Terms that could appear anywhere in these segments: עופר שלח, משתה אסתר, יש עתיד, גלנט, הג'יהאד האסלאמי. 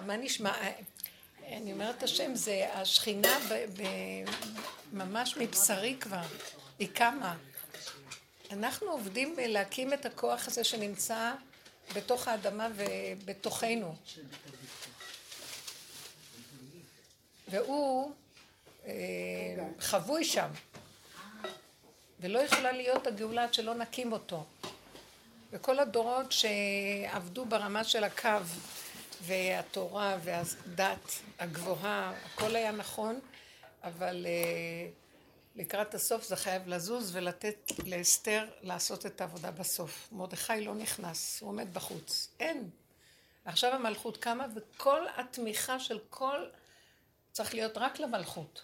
מה נשמע? אני אומרת השם, זה השכינה ממש מבשרי כבר, היא קמה. אנחנו עובדים להקים את הכוח הזה שנמצא בתוך האדמה ובתוכנו. והוא חבוי שם. ולא יכולה להיות הגאולה עד שלא נקים אותו. וכל הדורות שעבדו ברמה של הקו והתורה והדת הגבוהה, הכל היה נכון, אבל לקראת הסוף זה חייב לזוז ולתת לאסתר לעשות את העבודה בסוף. מרדכי לא נכנס, הוא עומד בחוץ. אין. עכשיו המלכות קמה וכל התמיכה של כל צריך להיות רק למלכות.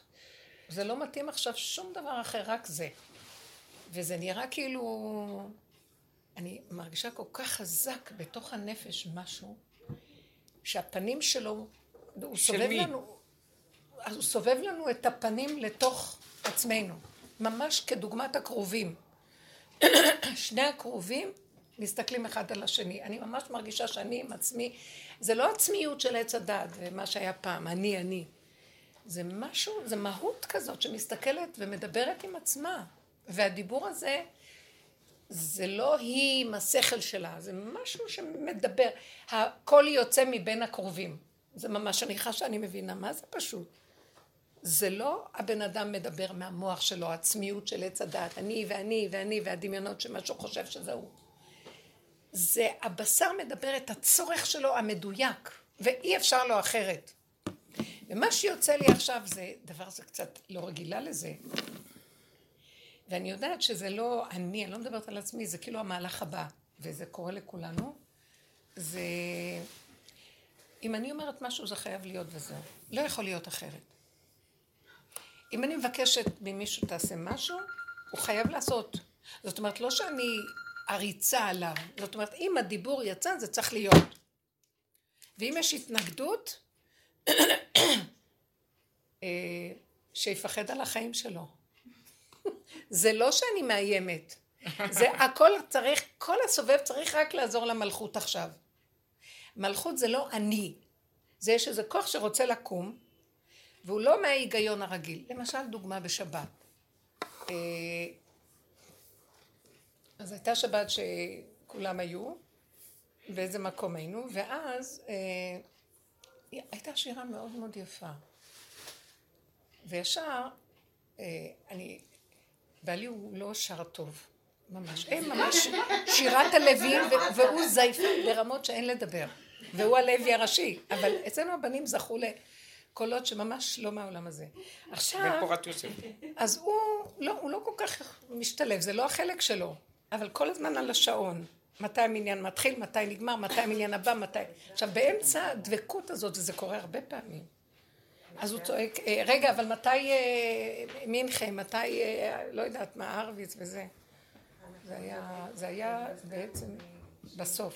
זה לא מתאים עכשיו שום דבר אחר, רק זה. וזה נראה כאילו, אני מרגישה כל כך חזק בתוך הנפש משהו, שהפנים שלו, הוא סובב לנו, אז הוא סובב לנו את הפנים לתוך עצמנו, ממש כדוגמת הקרובים. שני הקרובים מסתכלים אחד על השני. אני ממש מרגישה שאני עם עצמי, זה לא עצמיות של עץ הדעת, ומה שהיה פעם, אני. זה משהו, זה מהות כזאת שמסתכלת ומדברת עם עצמה. והדיבור הזה, זה לא היא עם השכל שלה, זה משהו שמדבר. הכל יוצא מבין הקרובים. זה ממש, אני חשה, אני מבינה, מה זה פשוט? זה לא הבן אדם מדבר מהמוח שלו, העצמיות של עץ הדעת, אני, והדמיונות שמשהו חושב שזהו. זה הבשר מדבר את הצורך שלו המדויק, ואי אפשר לו אחרת. ומה שיוצא לי עכשיו זה, דבר זה קצת לא רגילה לזה, ואני יודעת שזה לא אני לא מדברת על עצמי, זה כאילו המהלך הבא, וזה קורה לכולנו. זה, אם אני אומרת משהו, זה חייב להיות וזהו. לא יכול להיות אחרת. אם אני מבקשת ממישהו תעשה משהו, הוא חייב לעשות. זאת אומרת, לא שאני עריצה עליו. זאת אומרת, אם הדיבור יצא, זה צריך להיות. ואם יש התנגדות, שיפחד על החיים שלו. זה לא שאני מאיימת, זה הכל צריך, כל הסובב צריך רק לעזור למלכות עכשיו. מלכות זה לא אני, זה יש איזה כוח שרוצה לקום, והוא לא מההיגיון הרגיל. למשל דוגמה בשבת. אז הייתה שבת שכולם היו, באיזה מקום היינו, ואז הייתה שירה מאוד מאוד יפה. וישר, אני... בעלי הוא לא שר טוב, ממש. הם ממש שירת הלווים, והוא זייף ברמות שאין לדבר. והוא הלוי הראשי. אבל אצלנו הבנים זכו לקולות שממש לא מהעולם הזה. עכשיו... בפורת יוסף. אז הוא לא כל כך משתלב, זה לא החלק שלו. אבל כל הזמן על השעון. מתי המניין מתחיל, מתי נגמר, מתי המניין הבא, מתי... עכשיו, באמצע הדבקות הזאת, וזה קורה הרבה פעמים. אז הוא צועק, רגע, אבל מתי מינכם, מתי, לא יודעת מה, ארוויץ וזה. זה היה בעצם בסוף.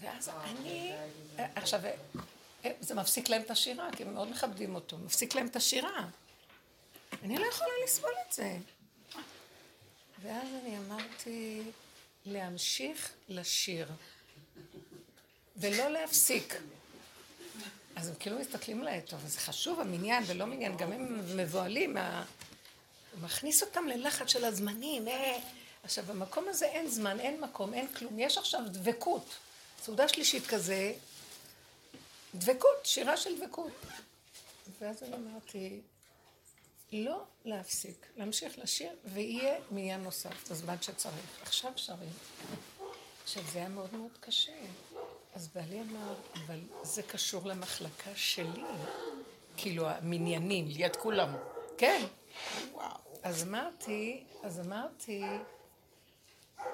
ואז אני, עכשיו, זה מפסיק להם את השירה, כי הם מאוד מכבדים אותו, מפסיק להם את השירה. אני לא יכולה לסבול את זה. ואז אני אמרתי, להמשיך לשיר, ולא להפסיק. אז הם כאילו מסתכלים עליי, טוב, זה חשוב, המניין ולא מניין, גם הם מבועלים, הוא מכניס אותם ללחץ של הזמנים. עכשיו, במקום הזה אין זמן, אין מקום, אין כלום, יש עכשיו דבקות, סעודה שלישית כזה, דבקות, שירה של דבקות. ואז אני אמרתי, לא להפסיק, להמשיך לשיר, ויהיה מניין נוסף, הזמן שצריך. עכשיו שרים. עכשיו, זה היה מאוד מאוד קשה. אז בעלי אמר, אבל זה קשור למחלקה שלי, כאילו המניינים. ליד כולם. כן. וואו. אז אמרתי,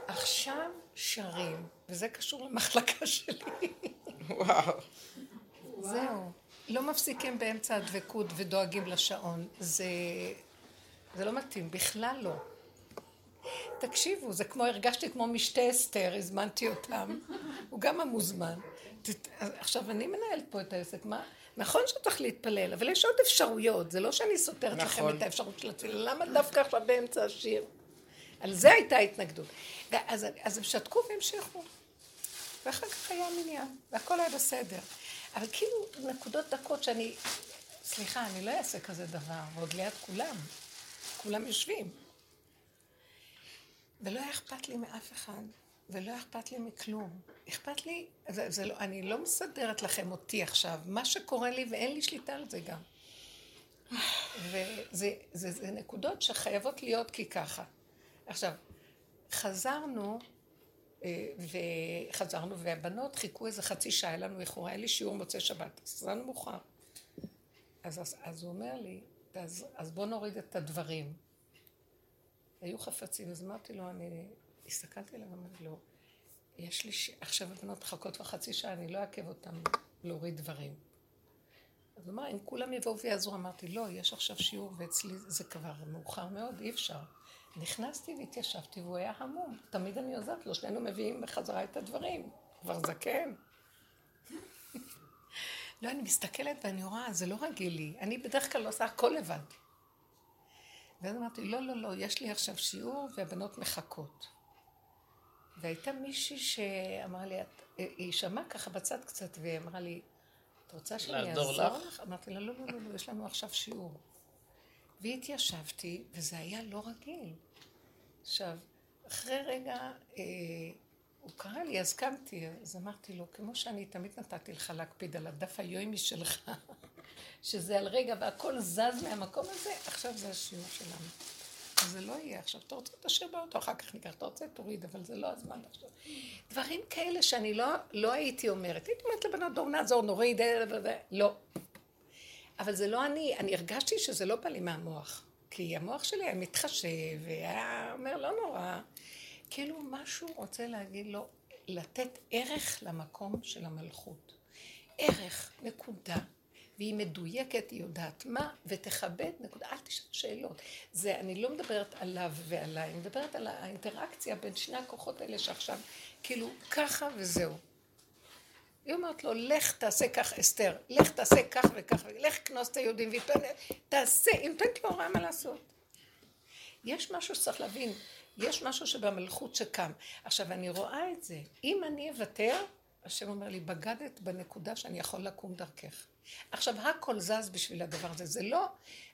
עכשיו שרים, וזה קשור למחלקה שלי. וואו. זהו. לא מפסיקים באמצע הדבקות ודואגים לשעון. זה לא מתאים, בכלל לא. תקשיבו, זה כמו, הרגשתי כמו משתה אסתר, הזמנתי אותם, הוא גם המוזמן. עכשיו, אני מנהלת פה את העסק, מה? נכון שצריך להתפלל, אבל יש עוד אפשרויות, זה לא שאני סותרת לכם את האפשרות של התפילה, למה דווקא עכשיו באמצע השיר? על זה הייתה התנגדות. אז הם שתקו והמשיכו. ואחר כך היה מניעה, והכל היה בסדר. אבל כאילו נקודות דקות שאני, סליחה, אני לא אעשה כזה דבר, ועוד ליד כולם, כולם יושבים. ולא היה אכפת לי מאף אחד, ולא היה אכפת לי מכלום. אכפת לי, זה לא, אני לא מסדרת לכם אותי עכשיו, מה שקורה לי, ואין לי שליטה על זה גם. וזה נקודות שחייבות להיות כי ככה. עכשיו, חזרנו והבנות חיכו איזה חצי שעה לנו, איך הוא ראה לי שיעור מוצא שבת, אז זה מאוחר. אז הוא אומר לי, אז בוא נוריד את הדברים. היו חפצים, אז אמרתי לו, אני הסתכלתי אליו, אמרתי לו, יש לי, עכשיו הבנות חכות כבר חצי שעה, אני לא אעכב אותם להוריד דברים. אז הוא אמר, אם כולם יבואו ויעזרו, אמרתי, לא, יש עכשיו שיעור ואצלי זה כבר מאוחר מאוד, אי אפשר. נכנסתי והתיישבתי והוא היה המום. תמיד אני עוזרת לו, שנינו מביאים בחזרה את הדברים. כבר זקן. לא, אני מסתכלת ואני רואה, זה לא רגיל לי. אני בדרך כלל לא עושה הכל לבד. ואז אמרתי, לא, לא, לא, יש לי עכשיו שיעור והבנות מחכות. והייתה מישהי שאמרה לי, היא שמעה ככה בצד קצת והיא אמרה לי, את רוצה שאני אעזור לך? אמרתי לה, לא, לא, לא, יש לנו עכשיו שיעור. והתיישבתי, וזה היה לא רגיל. עכשיו, אחרי רגע, הוא קרא לי, אז קמתי, אז אמרתי לו, כמו שאני תמיד נתתי לך להקפיד על הדף היומי שלך, שזה על רגע, והכל זז מהמקום הזה, עכשיו זה השיעור שלנו. זה לא יהיה עכשיו, אתה רוצה תשאיר באותו, אחר כך ניקח, אתה רוצה תוריד, אבל זה לא הזמן עכשיו. דברים כאלה שאני לא הייתי אומרת, הייתי אומרת לבנות, דור נעזור, נוריד, לא. אבל זה לא אני הרגשתי שזה לא בא לי מהמוח, כי המוח שלי היה מתחשב, והיה אומר לא נורא, כאילו משהו רוצה להגיד לו, לתת ערך למקום של המלכות. ערך, נקודה, והיא מדויקת, היא יודעת מה, ותכבד נקודה, אל תשאל שאלות. זה, אני לא מדברת עליו ועליי, אני מדברת על האינטראקציה בין שני הכוחות האלה שעכשיו, כאילו ככה וזהו. היא אומרת לו, לך תעשה כך אסתר, לך תעשה כך וכך, לך כנוס את היהודים, תעשה, אם תת לא ראה מה לעשות. יש משהו שצריך להבין, יש משהו שבמלכות שקם. עכשיו, אני רואה את זה, אם אני אבטר, השם אומר לי, בגדת בנקודה שאני יכול לקום דרכך. עכשיו, הכל זז בשביל הדבר הזה, זה לא,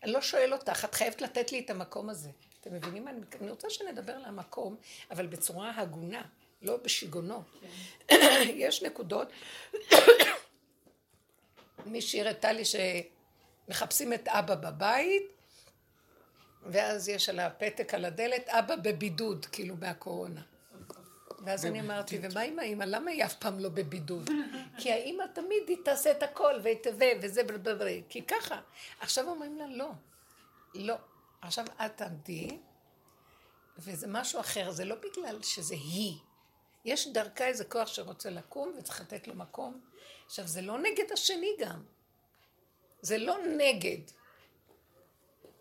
אני לא שואל אותך, את חייבת לתת לי את המקום הזה. אתם מבינים? אני רוצה שנדבר על המקום, אבל בצורה הגונה. לא בשיגונות. יש נקודות, מישהי הראתה לי שמחפשים את אבא בבית, ואז יש על הפתק על הדלת, אבא בבידוד, כאילו מהקורונה. ואז אני אמרתי, ומה עם האמא? למה היא אף פעם לא בבידוד? כי האמא תמיד היא תעשה את הכל, והיא תווה, וזה בלבלבלי, כי ככה. עכשיו אומרים לה, לא, לא. עכשיו את עמדי, וזה משהו אחר, זה לא בגלל שזה היא. יש דרכה איזה כוח שרוצה לקום וצריך לתת לו מקום. עכשיו, זה לא נגד השני גם. זה לא נגד.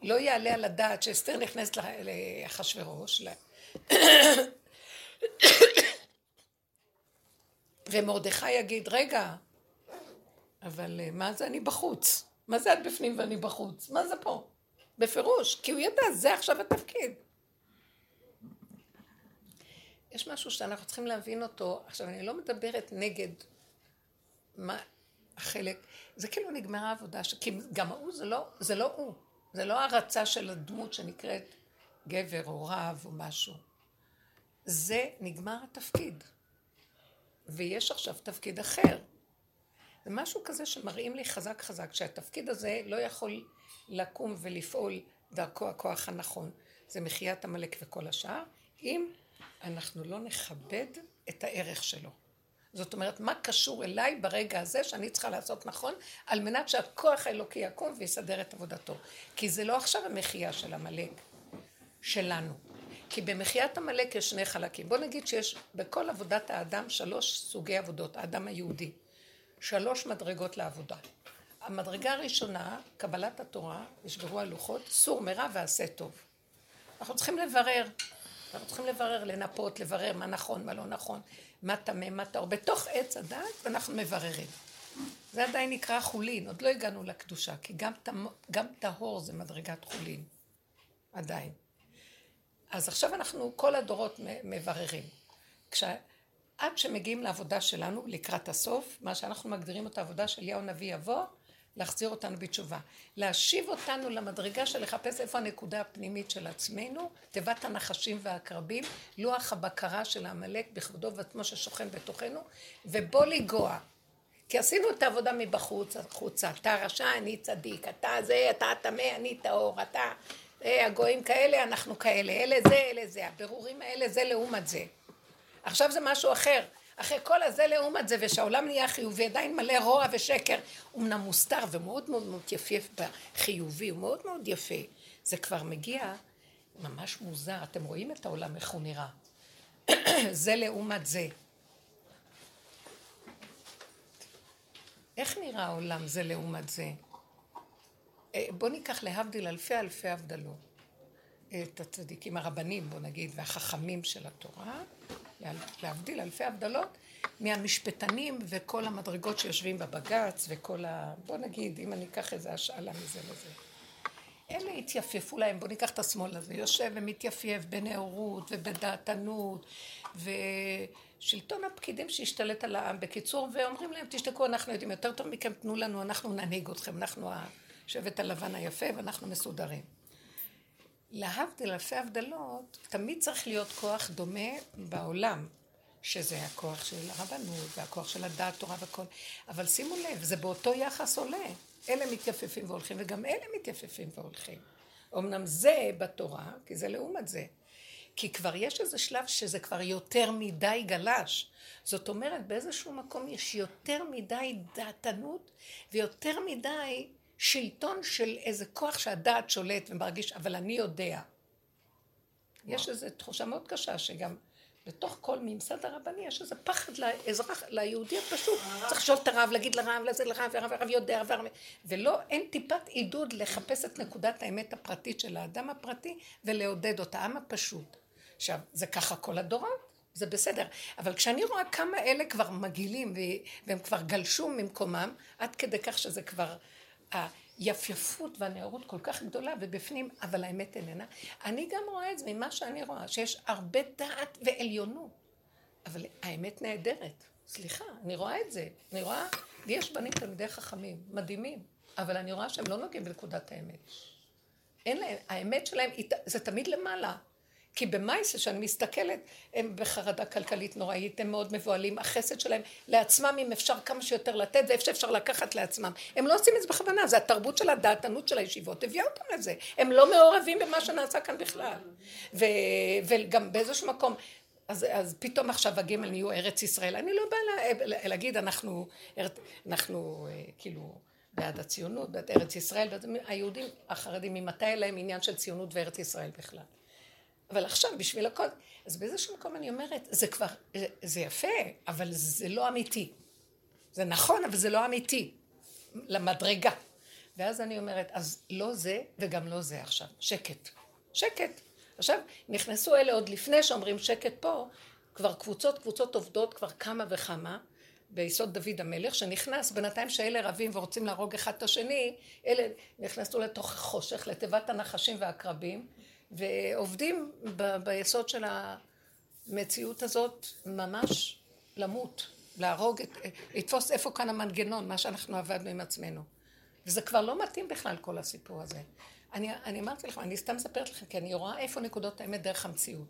לא יעלה על הדעת שאסתר נכנסת לאחשוורוש, ומרדכי יגיד, רגע, אבל מה זה אני בחוץ? מה זה את בפנים ואני בחוץ? מה זה פה? בפירוש, כי הוא ידע, זה עכשיו התפקיד. יש משהו שאנחנו צריכים להבין אותו, עכשיו אני לא מדברת נגד מה החלק, זה כאילו נגמרה עבודה, כי גם הוא זה לא הוא, זה לא הרצה של הדמות שנקראת גבר או רב או משהו, זה נגמר התפקיד, ויש עכשיו תפקיד אחר, זה משהו כזה שמראים לי חזק חזק, שהתפקיד הזה לא יכול לקום ולפעול דרכו הכוח הנכון, זה מחיית המלך וכל השאר, אם אנחנו לא נכבד את הערך שלו. זאת אומרת, מה קשור אליי ברגע הזה שאני צריכה לעשות נכון, על מנת שהכוח האלוקי יקום ויסדר את עבודתו. כי זה לא עכשיו המחייה של המלך שלנו. כי במחיית המלך יש שני חלקים. בוא נגיד שיש בכל עבודת האדם שלוש סוגי עבודות, האדם היהודי. שלוש מדרגות לעבודה. המדרגה הראשונה, קבלת התורה, ישברו הלוחות, סור מרע ועשה טוב. אנחנו צריכים לברר. אנחנו צריכים לברר, לנפות, לברר מה נכון, מה לא נכון, מה תמה, מה טהור. בתוך עץ הדעת אנחנו מבררים. זה עדיין נקרא חולין, עוד לא הגענו לקדושה, כי גם טהור זה מדרגת חולין, עדיין. אז עכשיו אנחנו כל הדורות מבררים. עד שמגיעים לעבודה שלנו לקראת הסוף, מה שאנחנו מגדירים את העבודה של אליהו הנביא יבוא, להחזיר אותנו בתשובה, להשיב אותנו למדרגה של לחפש איפה הנקודה הפנימית של עצמנו, תיבת הנחשים והקרבים, לוח הבקרה של המלך בכבודו ובעצמו ששוכן בתוכנו, ובוא לגוע. כי עשינו את העבודה מבחוץ, חוצה, אתה רשע, אני צדיק, אתה זה, אתה תמה, אני טהור, אתה, הגויים כאלה, אנחנו כאלה, אלה זה, אלה זה, הבירורים האלה זה לעומת זה. עכשיו זה משהו אחר. אחרי כל הזה לעומת זה, ושהעולם נהיה חיובי, עדיין מלא רוע ושקר, הוא מנה מוסתר ומאוד מאוד מאוד יפייף בחיובי, הוא מאוד מאוד יפה. זה כבר מגיע ממש מוזר, אתם רואים את העולם איך הוא נראה. זה לעומת זה. איך נראה העולם זה לעומת זה? בוא ניקח להבדיל אלפי אלפי הבדלות. את הצדיקים הרבנים, בוא נגיד, והחכמים של התורה, להבדיל אלפי הבדלות מהמשפטנים וכל המדרגות שיושבים בבגץ וכל ה... בוא נגיד, אם אני אקח איזה השאלה מזה לזה. אלה התייפייפו להם, בוא ניקח את השמאל הזה, יושב ומתייפייף בנאורות ובדעתנות ושלטון הפקידים שהשתלט על העם בקיצור, ואומרים להם תשתקו, אנחנו יודעים יותר טוב מכם, תנו לנו, אנחנו ננהיג אתכם, אנחנו השבט הלבן היפה ואנחנו מסודרים. להבדל אלפי הבדלות, תמיד צריך להיות כוח דומה בעולם, שזה הכוח של הרבנות והכוח של הדעת תורה וכל, אבל שימו לב, זה באותו יחס עולה. אלה מתייפפים והולכים, וגם אלה מתייפפים והולכים. אמנם זה בתורה, כי זה לעומת זה. כי כבר יש איזה שלב שזה כבר יותר מדי גלש. זאת אומרת, באיזשהו מקום יש יותר מדי דעתנות, ויותר מדי שלטון של איזה כוח שהדעת שולט ומרגיש, אבל אני יודע. יש איזו תחושה מאוד קשה שגם בתוך כל ממסד הרבני יש איזה פחד לאזרח, ליהודי הפשוט. צריך לשאול את הרב, להגיד לרב, לזה לרב, הרב יודע, ולא, אין טיפת עידוד לחפש את נקודת האמת הפרטית של האדם הפרטי ולעודד אותה, העם הפשוט. עכשיו, זה ככה כל הדורות, זה בסדר. אבל כשאני רואה כמה אלה כבר מגילים והם כבר גלשו ממקומם, עד כדי כך שזה כבר... היפייפות והנערות כל כך גדולה ובפנים, אבל האמת איננה. אני גם רואה את זה ממה שאני רואה, שיש הרבה דעת ועליונות, אבל האמת נהדרת. סליחה, אני רואה את זה. אני רואה, ויש בנים תלמידי חכמים, מדהימים, אבל אני רואה שהם לא נוגעים בנקודת האמת. אין להם, האמת שלהם, זה תמיד למעלה. כי במייסה שאני מסתכלת, הם בחרדה כלכלית נוראית, הם מאוד מבועלים, החסד שלהם לעצמם, אם אפשר כמה שיותר לתת, זה אפשר לקחת לעצמם. הם לא עושים את זה בכוונה, זה התרבות של הדעתנות של הישיבות, הביאה אותם לזה. הם לא מעורבים במה שנעשה כאן בכלל. וגם באיזשהו מקום, אז פתאום עכשיו הגמל נהיו ארץ ישראל, אני לא באה להגיד, אנחנו כאילו... בעד הציונות, בעד ארץ ישראל, היהודים החרדים, ממתי אליהם עניין של ציונות וארץ ישראל בכלל. אבל עכשיו, בשביל הכל, אז באיזשהו מקום אני אומרת, זה כבר, זה יפה, אבל זה לא אמיתי. זה נכון, אבל זה לא אמיתי. למדרגה. ואז אני אומרת, אז לא זה וגם לא זה עכשיו. שקט. שקט. עכשיו, נכנסו אלה עוד לפני שאומרים שקט פה, כבר קבוצות עובדות, כבר כמה וכמה, ביסוד דוד המלך, שנכנס בינתיים שאלה רבים ורוצים להרוג אחד את השני, אלה נכנסו לתוך חושך, לתיבת הנחשים והקרבים, ועובדים ביסוד של המציאות הזאת ממש למות, להרוג, לתפוס איפה כאן המנגנון, מה שאנחנו עבדנו עם עצמנו. וזה כבר לא מתאים בכלל כל הסיפור הזה. אני אמרתי לכם, אני סתם מספרת לכם, כי אני רואה איפה נקודות האמת דרך המציאות.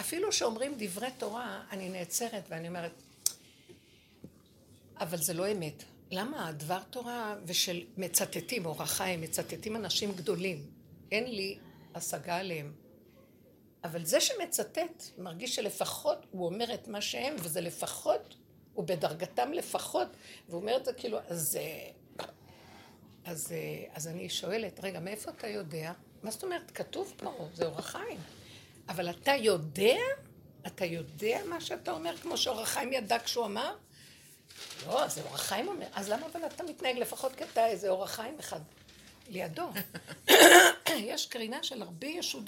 אפילו שאומרים דברי תורה, אני נעצרת ואני אומרת, אבל זה לא אמת. למה הדבר תורה ושל מצטטים, אורח חיים, מצטטים אנשים גדולים, אין לי... השגה עליהם. אבל זה שמצטט מרגיש שלפחות הוא אומר את מה שהם, וזה לפחות, הוא בדרגתם לפחות, והוא אומר את זה כאילו, אז אני שואלת, רגע, מאיפה אתה יודע? מה זאת אומרת? כתוב פה, זה אורח חיים. אבל אתה יודע מה שאתה אומר, כמו שאורח חיים ידע כשהוא אמר? לא, זה אורח חיים אומר. אז למה אבל אתה מתנהג לפחות כתה איזה אורח חיים אחד? לידו. יש קרינה של הרבה ישות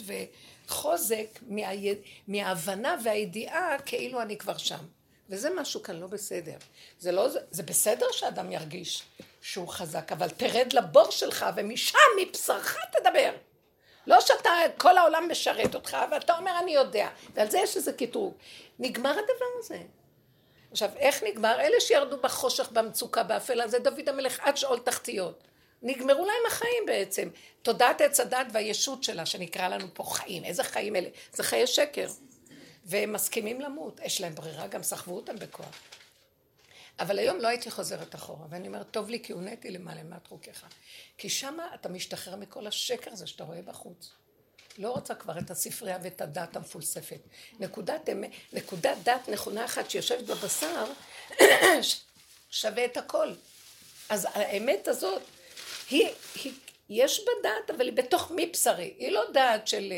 וחוזק מההבנה והידיעה כאילו אני כבר שם. וזה משהו כאן לא בסדר. זה בסדר שאדם ירגיש שהוא חזק, אבל תרד לבור שלך ומשם מבשרך תדבר. לא שאתה, כל העולם משרת אותך ואתה אומר אני יודע. ועל זה יש איזה כיתרוג. נגמר הדבר הזה. עכשיו, איך נגמר? אלה שירדו בחושך, במצוקה, באפלה, זה דוד המלך עד שאול תחתיות. נגמרו להם החיים בעצם. תודעת עץ הדת והישות שלה, שנקרא לנו פה חיים. איזה חיים אלה? זה חיי שקר. והם מסכימים למות. יש להם ברירה, גם סחבו אותם בכוח. אבל היום לא הייתי חוזרת אחורה, ואני אומרת, טוב לי, כי הונאתי למעלה, מה תרוקך? כי שמה אתה משתחרר מכל השקר הזה שאתה רואה בחוץ. לא רוצה כבר את הספרייה ואת הדת המפולספת. נקודת דת נכונה אחת שיושבת בבשר, שווה את הכל. אז האמת הזאת, יש בה דת, אבל היא בתוך מי בשרי. היא לא דת של...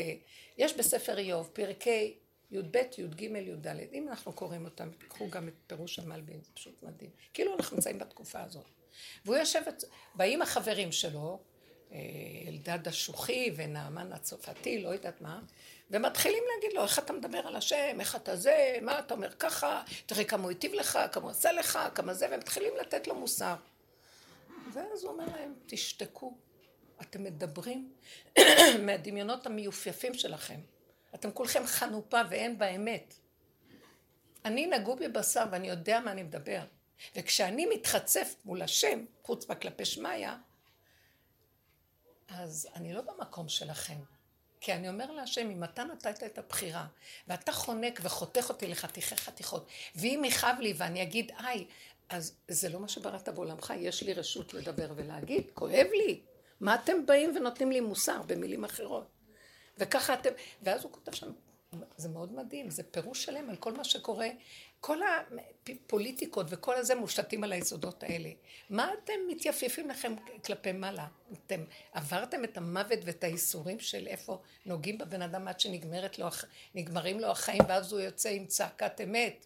יש בספר איוב, פרקי י"ב, י"ג, י"ד. אם אנחנו קוראים אותם, קחו גם את פירוש המלבין, זה פשוט מדהים. כאילו אנחנו נמצאים בתקופה הזאת. והוא יושב, באים החברים שלו, אלדד השוחי ונעמן הצופתי, לא יודעת מה, ומתחילים להגיד לו, איך אתה מדבר על השם, איך אתה זה, מה אתה אומר ככה, תראה כמה הוא היטיב לך, כמה הוא עשה לך, כמה זה, והם מתחילים לתת לו מוסר. ואז הוא אומר להם, תשתקו, אתם מדברים מהדמיונות המיופייפים שלכם. אתם כולכם חנופה ואין באמת. אני נגעו בבשר ואני יודע מה אני מדבר. וכשאני מתחצף מול השם, חוץ מכלפי שמיה, אז אני לא במקום שלכם. כי אני אומר להשם, אם אתה נתת את הבחירה, ואתה חונק וחותך אותי לחתיכי חתיכות, ואם יכאב לי ואני אגיד, איי, אז זה לא מה שבראת בעולמך, יש לי רשות לדבר ולהגיד, כואב לי. מה אתם באים ונותנים לי מוסר במילים אחרות? וככה אתם, ואז הוא כותב שם, זה מאוד מדהים, זה פירוש שלהם על כל מה שקורה, כל הפוליטיקות וכל הזה מושתתים על היסודות האלה. מה אתם מתייפיפים לכם כלפי מעלה? אתם עברתם את המוות ואת האיסורים של איפה נוגעים בבן אדם עד שנגמרים לו החיים, ואז הוא יוצא עם צעקת אמת.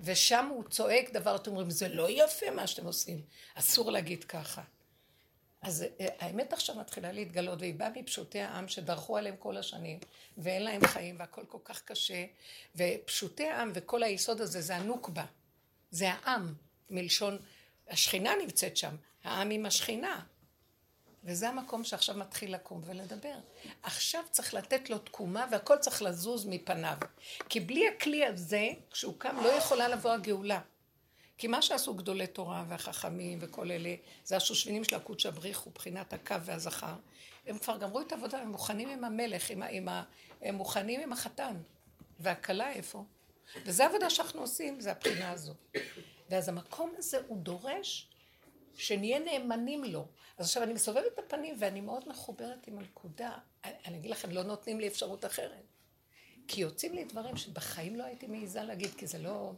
ושם הוא צועק דבר, אתם אומרים, זה לא יפה מה שאתם עושים, אסור להגיד ככה. אז האמת עכשיו מתחילה להתגלות, והיא באה מפשוטי העם שדרכו עליהם כל השנים, ואין להם חיים, והכל כל כך קשה, ופשוטי העם וכל היסוד הזה זה הנוקבה, זה העם, מלשון, השכינה נמצאת שם, העם עם השכינה, וזה המקום שעכשיו מתחיל לקום ולדבר. עכשיו צריך לתת לו תקומה, והכל צריך לזוז מפניו, כי בלי הכלי הזה, כשהוא קם, לא יכולה לבוא הגאולה. כי מה שעשו גדולי תורה והחכמים וכל אלה, זה השושבינים של הקודש הבריחו, בחינת הקו והזכר. הם כבר גמרו את העבודה, הם מוכנים עם המלך, הם מוכנים עם החתן. והקלה איפה? וזה העבודה שאנחנו עושים, זה הבחינה הזו. ואז המקום הזה הוא דורש שנהיה נאמנים לו. אז עכשיו אני מסובבת את הפנים ואני מאוד מחוברת עם הנקודה. אני אגיד לכם, לא נותנים לי אפשרות אחרת. כי יוצאים לי דברים שבחיים לא הייתי מעיזה להגיד, כי זה לא...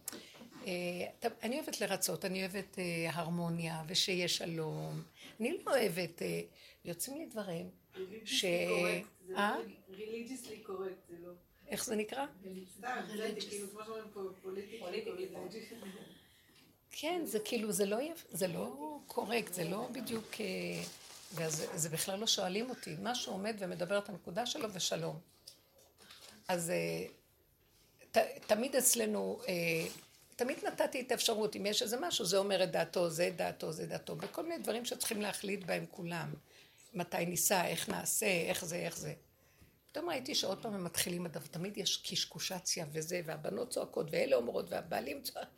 אני אוהבת לרצות, אני אוהבת הרמוניה ושיש שלום. אני לא אוהבת, יוצאים לי דברים ש... ריליגיסלי קורקט, זה לא... איך זה נקרא? כאילו כמו שאומרים פה, פוליטיקלי. כן, זה כאילו, זה לא קורקט, זה לא בדיוק... זה בכלל לא שואלים אותי, מה שעומד ומדבר את הנקודה שלו ושלום. אז תמיד אצלנו... תמיד נתתי את האפשרות, אם יש איזה משהו, זה אומר את דעתו, זה דעתו, זה דעתו, בכל מיני דברים שצריכים להחליט בהם כולם. מתי ניסה, איך נעשה, איך זה, איך זה. פתאום ראיתי שעוד פעם הם מתחילים, תמיד יש קשקושציה וזה, והבנות צועקות, ואלה אומרות, והבעלים צועקות,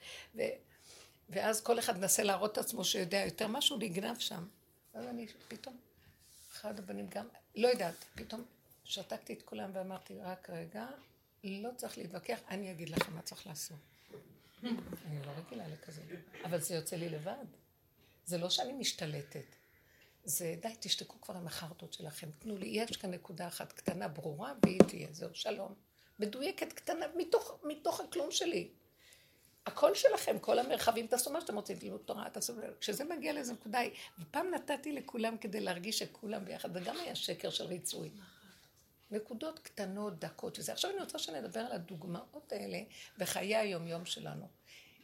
ואז כל אחד נסה להראות את עצמו שיודע יותר, משהו נגנב שם. אז אני פתאום, אחד הבנים גם, לא יודעת, פתאום שתקתי את כולם ואמרתי, רק רגע, לא צריך להתווכח, אני אגיד לכם מה צריך לעשות. אני לא רגילה לכזה, אבל זה יוצא לי לבד. זה לא שאני משתלטת. זה, די, תשתקו כבר עם החרטות שלכם. תנו לי, יש כאן נקודה אחת קטנה ברורה, והיא תהיה, זהו, שלום. מדויקת קטנה, מתוך הכלום שלי. הכל שלכם, כל המרחבים, תעשו מה שאתם רוצים, תלמוד תורה, תעשו... כשזה מגיע לאיזו נקודה, ופעם נתתי לכולם כדי להרגיש שכולם ביחד, וגם היה שקר של ריצוי. נקודות קטנות, דקות, וזה. עכשיו אני רוצה שנדבר על הדוגמאות האלה בחיי היומיום שלנו.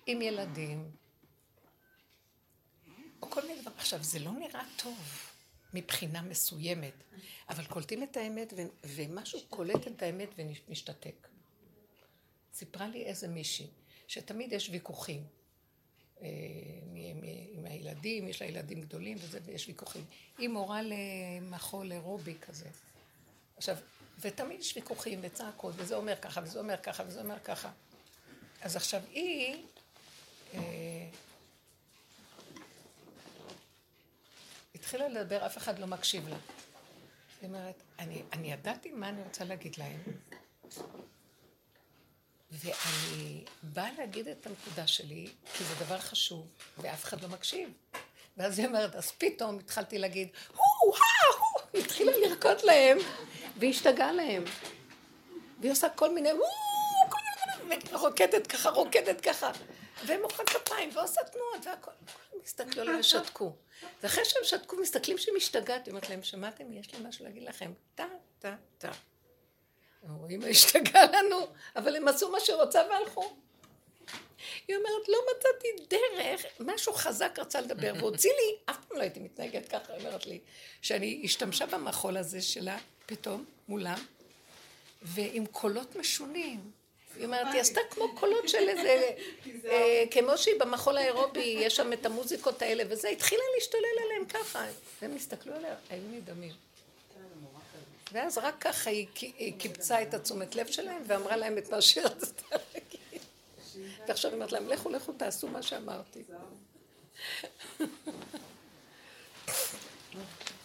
עם ילדים, או כל מיני דבר. עכשיו, זה לא נראה טוב מבחינה מסוימת, אבל קולטים את האמת, ומשהו קולט את האמת ומשתתק. סיפרה לי איזה מישהי, שתמיד יש ויכוחים. עם הילדים, יש לה ילדים גדולים, ויש ויכוחים. היא מורה למחול אירובי כזה. עכשיו, ותמיד יש ויכוחים וצעקות, וזה אומר ככה, וזה אומר ככה, וזה אומר ככה. אז עכשיו היא התחילה לדבר, אף אחד לא מקשיב לה. היא אומרת, אני ידעתי מה אני רוצה להגיד להם, ואני באה להגיד את הנקודה שלי, כי זה דבר חשוב, ואף אחד לא מקשיב. ואז היא אומרת, אז פתאום התחלתי להגיד, היא התחילה לרקוד להם, והשתגעה להם. והיא עושה כל מיני, ורוקדת ככה, והם מוחאים כפיים, ועושה תנועות, והכל. מסתכלו עליהם ושתקו. ואחרי שהם שתקו, מסתכלים שמשתגעת, אומרת להם, שמעתם, יש לי משהו להגיד לכם, טה. אמא השתגעה לנו, אבל הם עשו מה שרוצה והלכו. היא אומרת, לא מצאתי דרך, משהו חזק רצה לדבר, והוציא לי, אף פעם לא הייתי מתנהגת ככה, היא אומרת לי, שאני השתמשה במחול הזה שלה, פתאום, מולה, ועם קולות משונים. היא אומרת, היא עשתה כמו קולות של איזה, כמו שהיא במחול האירובי, יש שם את המוזיקות האלה, וזה התחילה להשתולל עליהם ככה. והם הסתכלו עליה, היו נדהמים. ואז רק ככה היא קיבצה את התשומת לב שלהם, ואמרה להם את מה שרצתה להגיד. ועכשיו היא אמרת להם, לכו, תעשו מה שאמרתי.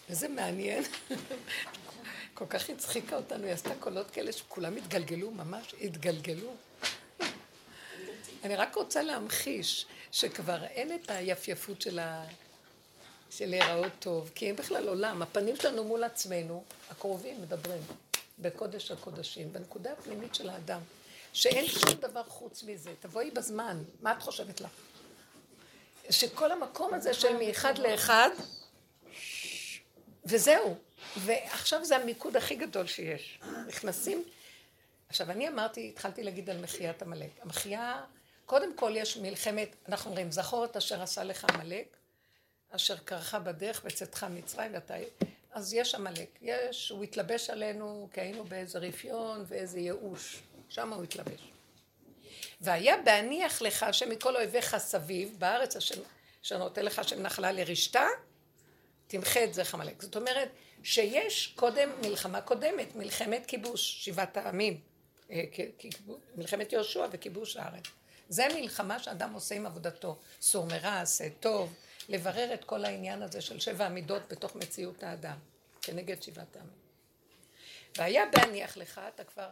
וזה מעניין. כל כך הצחיקה אותנו, היא עשתה קולות כאלה שכולם התגלגלו, ממש התגלגלו. אני רק רוצה להמחיש שכבר אין את היפייפות של להיראות טוב, כי אין בכלל עולם, הפנים שלנו מול עצמנו, הקרובים מדברים בקודש הקודשים, בנקודה הפנימית של האדם, שאין שום דבר חוץ מזה, תבואי בזמן, מה את חושבת לך? שכל המקום הזה של מאחד לאחד, וזהו. ועכשיו זה המיקוד הכי גדול שיש. נכנסים. עכשיו, אני התחלתי להגיד על מחיית המלך. המחייה, קודם כל יש מלחמת, אנחנו אומרים, זכור את אשר עשה לך המלך, אשר קרח בדרך בצאתך מצרים, אז יש המלך. הוא התלבש עלינו, כי היינו באיזה רפיון ואיזה ייאוש. שם הוא התלבש. והיה בהניח לך, שמכל אוהביך סביב, בארץ שנותן לך שמנחלה לרשתה, תמחה את זרח המלך. זאת אומרת, שיש קודם מלחמה קודמת, מלחמת כיבוש, 7 העמים, מלחמת יהושע וכיבוש הארץ. זה מלחמה שאדם עושה עם עבודתו, סור מרע, עשה טוב, לברר את כל העניין הזה של 7 המידות בתוך מציאות האדם, כנגד 7 העמים. והיה בהניח לך, אתה כבר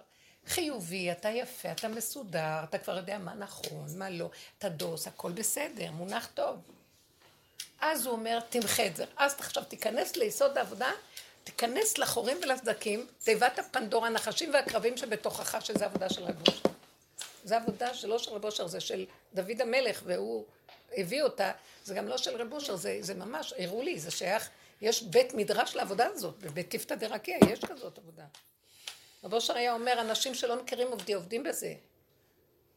חיובי, אתה יפה, אתה מסודר, אתה כבר יודע מה נכון, מה לא, אתה דוס, הכל בסדר, מונח טוב. אז הוא אומר, תמחה את זה. אז עכשיו תיכנס ליסוד העבודה, תיכנס לחורים ולסדקים, תיבת הפנדורה, הנחשים והקרבים שבתוכך, שזה עבודה של רב אושר. זו עבודה שלא של רב אושר, זה של דוד המלך, והוא הביא אותה, זה גם לא של רב אושר, זה ממש, הראו לי, זה שייך, יש בית מדרש לעבודה הזאת, בבית תפתא דרקיה, יש כזאת עבודה. רב אושר היה אומר, אנשים שלא מכירים עובדים בזה,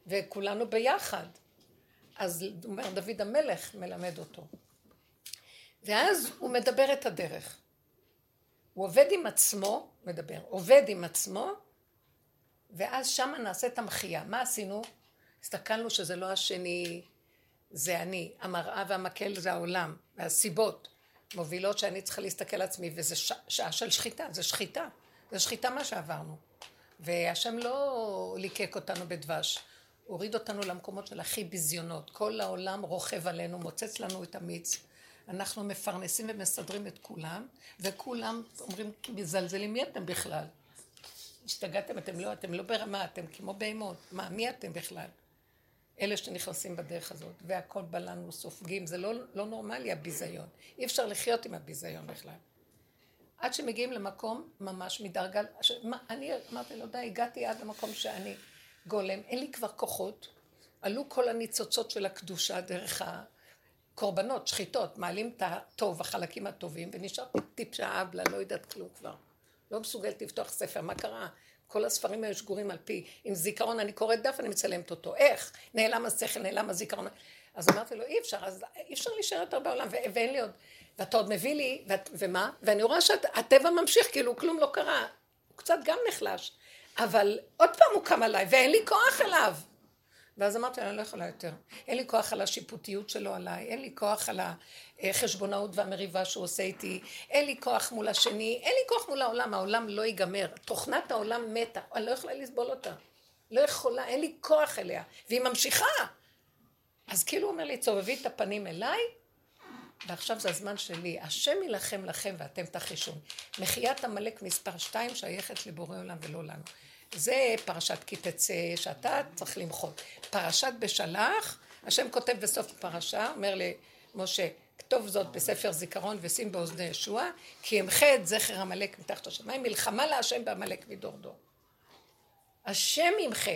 וכולנו ביחד. אז הוא אומר, דוד המלך מלמד אותו. ואז הוא מדבר את הדרך. הוא עובד עם עצמו, ואז שם נעשה את המחייה. מה עשינו? הסתכלנו שזה לא השני, זה אני. המראה והמקל זה העולם, והסיבות מובילות שאני צריכה להסתכל על עצמי, וזה שעה של שחיטה, זה שחיטה מה שעברנו. והשם לא ליקק אותנו בדבש, הוריד אותנו למקומות של הכי ביזיונות. כל העולם רוכב עלינו, מוצץ לנו את המיץ, אנחנו מפרנסים ומסדרים את כולם, וכולם אומרים, מזלזלים, מי אתם בכלל? השתגעתם, אתם לא ברמה, אתם כמו בהמות. מה, מי אתם בכלל? אלה שנכנסים בדרך הזאת, והכל בלנו, סופגים, זה לא נורמלי הביזיון. אי אפשר לחיות עם הביזיון בכלל. עד שמגיעים למקום ממש מדרגל, אני אמרתי, לא יודע, הגעתי עד למקום שאני גולם, אין לי כבר כוחות, עלו כל הניצוצות של הקדושה דרך קורבנות, שחיתות, מעלים את הטוב, החלקים הטובים, ונשארתי טיפשה אבלה, לא יודעת כלום כבר. לא מסוגלת לפתוח ספר, מה קרה? כל הספרים היו שגורים על פי, עם זיכרון, אני קוראת דף, אני מצלמת אותו. איך? נעלם השכל, נעלם הזיכרון. אז אמרתי לו, אי אפשר להישאר יותר בעולם, ואין לי עוד. ואתה עוד מביא לי, ומה? ואני רואה שהטבע ממשיך, כאילו כלום לא קרה. הוא קצת גם נחלש. אבל עוד פעם הוא קם עליי, ואין לי כוח אליו. ואז אמרתי, אני לא יכולה יותר. אין לי כוח על השיפוטיות שלו עליי, אין לי כוח על החשבונאות והמריבה שהוא עושה איתי, אין לי כוח מול השני, אין לי כוח מול העולם, העולם לא ייגמר. תוכנת העולם מתה, אני לא יכולה לסבול אותה. לא יכולה, אין לי כוח אליה. והיא ממשיכה. אז כאילו הוא אומר לי, צובבי את הפנים אליי, ועכשיו זה הזמן שלי, השם ילחם לכם ואתם תחישון. מחיית המלך מספר 2 שייכת לבורא עולם ולא לנו. זה פרשת כי תצא שאתה צריך למחות. פרשת בשלח, השם כותב בסוף הפרשה, אומר למשה, כתוב זאת בספר זיכרון ושים באוזני ישוע, כי המחה את זכר המלך מתחת השמיים, מלחמה להשם בהמלך מדור דור. השם ימחה,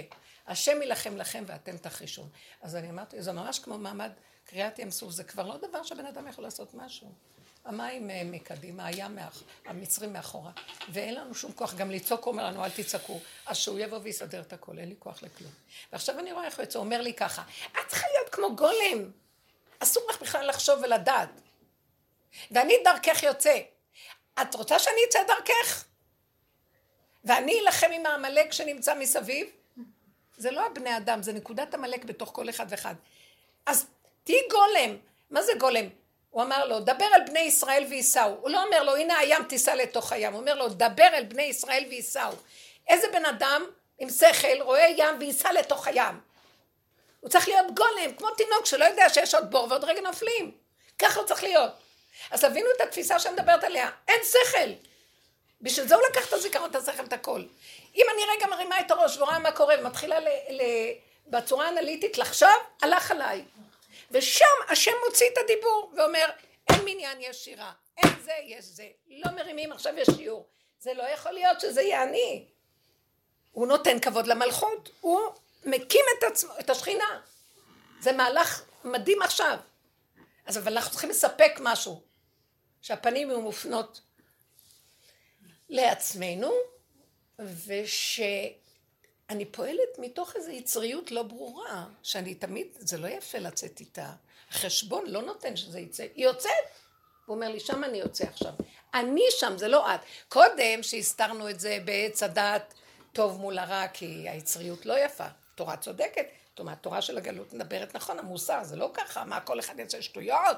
השם ילחם לכם ואתם תחישון. אז אני אמרתי, זה ממש כמו מעמד קריאת ים סוף, זה כבר לא דבר שבן אדם יכול לעשות משהו. המים מקדימה, הים המצרים מאחורה, ואין לנו שום כוח, גם לצעוק אומר לנו, אל תצעקו, אז שהוא יבוא ויסדר את הכל, אין לי כוח לכלום. ועכשיו אני רואה איך הוא יצא, אומר לי ככה, את צריכה להיות כמו גולם, אסור לך בכלל לחשוב ולדעת, ואני דרכך יוצא, את רוצה שאני אצא דרכך? ואני אלחם עם העמלק שנמצא מסביב? זה לא הבני אדם, זה נקודת עמלק בתוך כל אחד ואחד. אז תהי גולם, מה זה גולם? הוא אמר לו, דבר על בני ישראל ויסעו. הוא לא אומר לו, הנה הים תיסע לתוך הים. הוא אומר לו, דבר על בני ישראל ויסעו. איזה בן אדם עם שכל רואה ים ויסע לתוך הים? הוא צריך להיות גולם, כמו תינוק שלא יודע שיש עוד בור ועוד רגע נופלים. ככה הוא צריך להיות. אז הבינו את התפיסה שאני מדברת עליה. אין שכל. בשביל זה הוא לקח את הזיכרון, את השכל, את הכל. אם אני רגע מרימה את הראש ורואה מה קורה, ומתחילה בצורה אנליטית לחשוב, הלך עליי. ושם השם מוציא את הדיבור ואומר, אין מניין, יש שירה, אין זה, יש זה, לא מרימים, עכשיו יש שיעור. זה לא יכול להיות שזה יהיה אני. הוא נותן כבוד למלכות, הוא מקים את עצמו, את השכינה. זה מהלך מדהים עכשיו. אז אבל אנחנו צריכים לספק משהו, שהפנים יהיו מופנות לעצמנו, אני פועלת מתוך איזו יצריות לא ברורה, שאני תמיד, זה לא יפה לצאת איתה. החשבון לא נותן שזה יצא, היא יוצאת. הוא אומר לי, שם אני יוצא עכשיו. אני שם, זה לא את. קודם שהסתרנו את זה בעץ הדעת טוב מול הרע, כי היצריות לא יפה. תורה צודקת, התורה של הגלות מדברת נכון, המוסר, זה לא ככה, מה כל אחד יצא שטויות?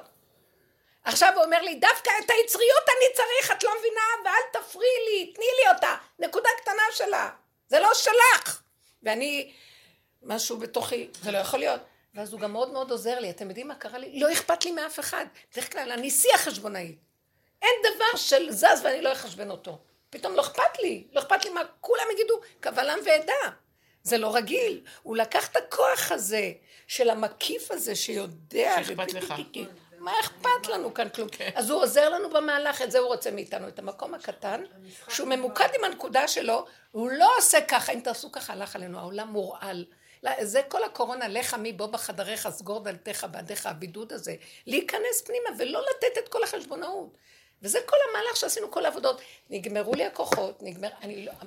עכשיו הוא אומר לי, דווקא את היצריות אני צריך, את לא מבינה, ואל תפרי לי, תני לי אותה, נקודה קטנה שלה. זה לא שלך, ואני, משהו בתוכי, זה לא יכול להיות, ואז הוא גם מאוד מאוד עוזר לי, אתם יודעים מה קרה לי? לא אכפת לי מאף אחד, בדרך כלל, אני שיח חשבונאי, אין דבר של זז ואני לא אחשבן אותו, פתאום לא אכפת לי, לא אכפת לי מה, כולם יגידו, קבלם ועדה, זה לא רגיל, הוא לקח את הכוח הזה, של המקיף הזה שיודע, שאכפת לך, מה אכפת לנו כאן כלום? אז הוא עוזר לנו במהלך, את זה הוא רוצה מאיתנו, את המקום הקטן, שהוא ממוקד עם הנקודה שלו, הוא לא עושה ככה, אם תעשו ככה, הלך עלינו, העולם מורעל. זה כל הקורונה, לך מי בוא בחדריך, סגור דלתך, בעדיך, הבידוד הזה, להיכנס פנימה ולא לתת את כל החשבונאות. וזה כל המהלך שעשינו, כל העבודות. נגמרו לי הכוחות,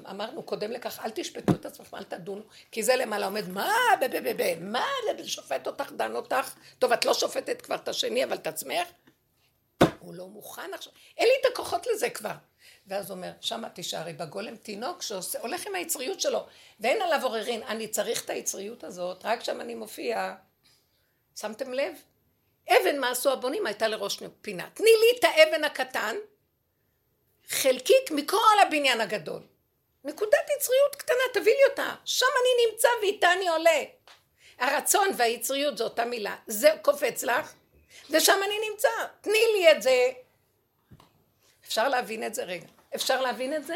אמרנו קודם לכך, אל תשפטו את עצמך, אל תדונו, כי זה למעלה עומד, מה, שופט אותך, דן אותך, טוב, את לא שופטת כבר את השני, אבל תצמח. הוא לא מוכן עכשיו, אין לי את הכוחות לזה כבר. ואז הוא אומר, שמה תישארי בגולם תינוק שהולך עם היצריות שלו, ואין עליו עוררין, אני צריך את היצריות הזאת, רק שם אני מופיע. שמתם לב? אבן מה עשו הבונים הייתה לראש פינה. תני לי את האבן הקטן, חלקיק מכל הבניין הגדול. נקודת יצריות קטנה, תביא לי אותה. שם אני נמצא ואיתה אני עולה. הרצון והיצריות זו אותה מילה. זה קופץ לך, ושם אני נמצא. תני לי את זה. אפשר להבין את זה רגע. אפשר להבין את זה?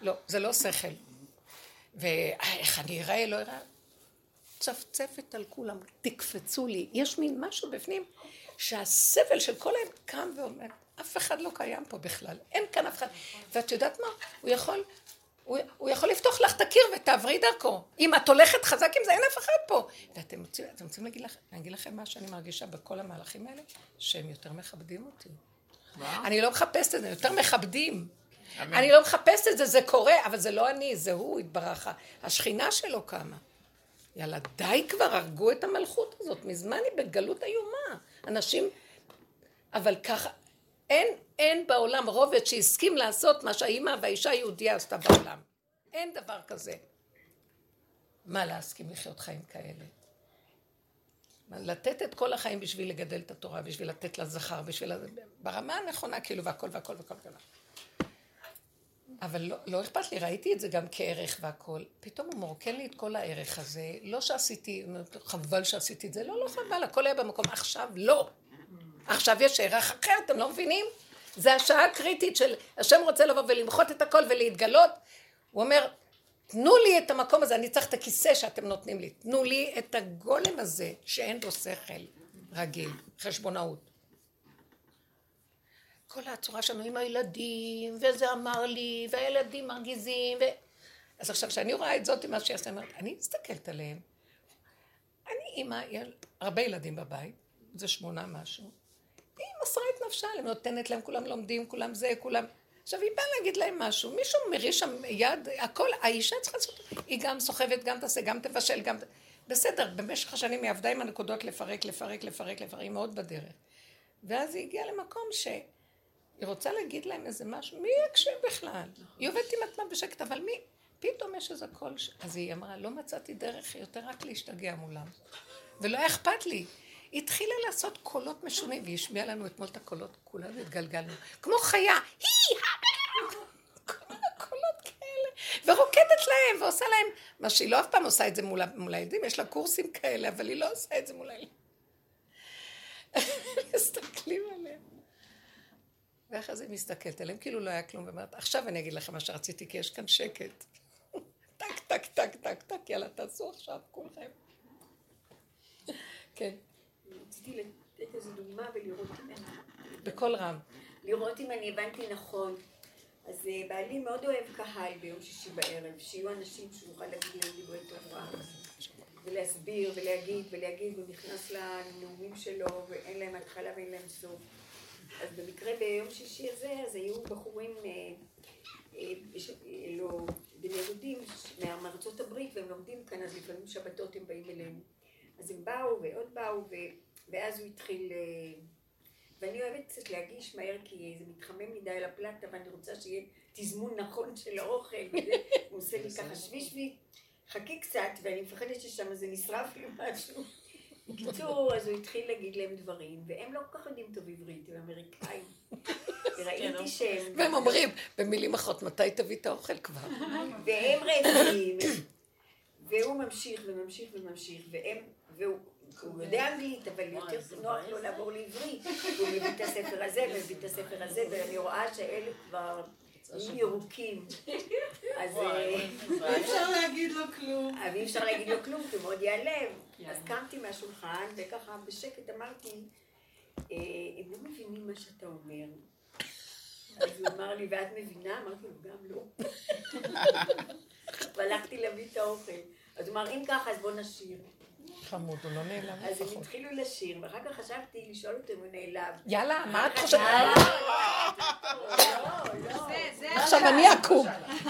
לא, זה לא שכל. ואיך אני אראה, לא אראה. צפצפת על כולם, תקפצו לי, יש מין משהו בפנים שהסבל של כל ההם קם ואומר, אף אחד לא קיים פה בכלל, אין כאן אף אחד, ואת יודעת מה? הוא יכול לפתוח לך את הקיר ותעברי דרכו, אם את הולכת חזק עם זה, אין אף אחד פה, ואתם רוצים להגיד לכם מה שאני מרגישה בכל המהלכים האלה, שהם יותר מכבדים אותי, אני לא מחפשת את זה, יותר מכבדים, אני לא מחפשת את זה, זה קורה, אבל זה לא אני, זה הוא התברכה, השכינה שלו קמה, יאללה, די כבר, הרגו את המלכות הזאת, מזמן היא בגלות איומה. אנשים, אבל ככה, אין בעולם רובד שהסכים לעשות מה שהאימא והאישה היהודיה עשתה בעולם. אין דבר כזה. מה להסכים לחיות חיים כאלה? לתת את כל החיים בשביל לגדל את התורה, בשביל לתת לה זכר, ברמה הנכונה כאילו, והכל. אבל לא אכפת לי, ראיתי את זה גם כערך והכל. פתאום הוא מורקן לי את כל הערך הזה, לא שעשיתי, חבל שעשיתי את זה, לא חבל, הכל היה במקום, עכשיו לא. עכשיו יש ערך אחר, אתם לא מבינים? זה השעה הקריטית של השם רוצה לבוא ולמחות את הכל ולהתגלות. הוא אומר, תנו לי את המקום הזה, אני צריך את הכיסא שאתם נותנים לי, תנו לי את הגולם הזה שאין בו שכל רגיל, חשבונאות. כל הצורה שלנו עם הילדים, וזה אמר לי, והילדים מרגיזים, אז עכשיו שאני רואה את זאת עם מה שיעשה, אני מסתכלת עליהם, אני אימא, הרבה ילדים בבית, זה 8 משהו, היא מסרה את נפשה, היא נותנת להם, כולם לומדים, כולם זה, כולם... עכשיו היא באה להגיד להם משהו, מישהו מריש שם יד, הכל, האישה צריכה לעשות, היא גם סוחבת, גם תעשה, גם תבשל, גם... בסדר, במשך השנים היא עבדה עם הנקודות לפרק, היא מאוד בדרך. ואז היא הגיעה למקום שהיא רוצה להגיד להם איזה משהו, מי יקשיב בכלל? היא עובדת עם עצמה בשקט, אבל מי? פתאום יש איזה קול ש... אז היא אמרה, לא מצאתי דרך יותר רק להשתגע מולם. ולא היה אכפת לי. היא התחילה לעשות קולות משונים, והיא השמיעה לנו אתמול את הקולות, כולנו התגלגלנו, כמו חיה, כל הקולות כאלה, ורוקדת להם, ועושה להם, מה שהיא לא אף פעם עושה את זה מול הילדים, יש לה קורסים כאלה, אבל היא לא עושה את זה מול הילדים. מסתכלים עליהם. ואחרי זה היא מסתכלת עליהם, כאילו לא היה כלום, ואומרת, עכשיו אני אגיד לכם מה שרציתי, כי יש כאן שקט. טק, טק, טק, טק, טק, יאללה, תעשו עכשיו כולכם. כן. רציתי לתת איזו דוגמה ולראות אם אני... בכל רם. לראות אם אני הבנתי נכון. אז בעלי מאוד אוהב קהל ביום שישי בערב, שיהיו אנשים שנוכל להגיד להם דיבורי תורה, ולהסביר ולהגיד, הוא נכנס לנאומים שלו ואין להם התחלה ואין להם סוף. אז במקרה ביום שישי הזה, אז היו בחורים לא בני יהודים מארצות הברית והם לומדים כאן, אז לפעמים שבתות הם באים אלינו. אז הם באו ועוד באו, ואז הוא התחיל, ואני אוהבת קצת להגיש מהר, כי זה מתחמם מדי על הפלטה, ואני רוצה שיהיה תזמון נכון של האוכל, וזה, הוא עושה לי ככה שבישבי, חכה קצת, ואני מפחדת ששם זה נשרף לי משהו. בקיצור, אז הוא התחיל להגיד להם דברים, והם לא כל כך יודעים טוב עברית, הם אמריקאים. וראיתי שהם... והם אומרים, במילים אחרות, מתי תביא את האוכל כבר? והם רעבים. והוא ממשיך, והוא יודע אנגלית, אבל יותר נוח לא לעבור לעברית. הוא מבית הספר הזה, ואני רואה שאלה כבר ירוקים. אז אי אפשר להגיד לו כלום, כי הוא מאוד יעלב. אז קמתי מהשולחן, וככה בשקט אמרתי, הם לא מבינים מה שאתה אומר. אז הוא אמר לי, ואת מבינה? אמרתי לו, גם לא. והלכתי להביא את האוכל. אז הוא אמר, אם ככה, אז בוא נשיר. חמוד, הוא לא נעלם. אז הם התחילו לשיר, ואחר כך חשבתי לשאול אותו אם הוא נעלם. יאללה, מה את חושבת? לא. עכשיו אני אקום.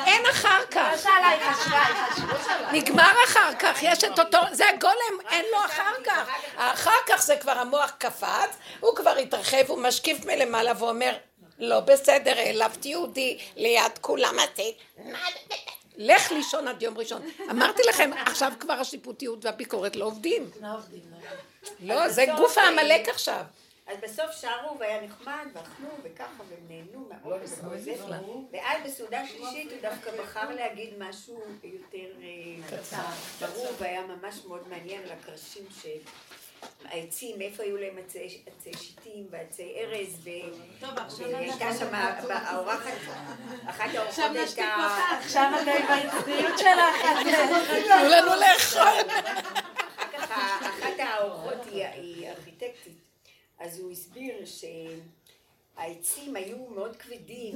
אין אחר כך. נגמר אחר כך, יש את אותו... זה הגולם, אין לו אחר כך. אחר כך זה כבר המוח קפץ, הוא כבר התרחב, הוא משקיף מלמעלה ואומר, לא בסדר, העלבת יהודי ליד כולם עתיד. לך לישון עד יום ראשון. אמרתי לכם, עכשיו כבר השיפוטיות והביקורת לא עובדים. לא, זה גוף העמלק עכשיו. אז בסוף שרו והיה נחמד, ואכלו וככה, והם נהנו מאוד. ואז בסעודה שלישית הוא דווקא בחר להגיד משהו יותר ברור, והיה ממש מאוד מעניין על הקרשים העצים, איפה היו להם עצי שיטים ועצי ארז, והייתה שם האורחת, אחת האורחות הייתה... עכשיו עדיין בהצדיות שלך, אז תנו לנו לאכול. אחר כך, אחת האורחות היא ארכיטקטית, אז הוא הסביר שהעצים היו מאוד כבדים,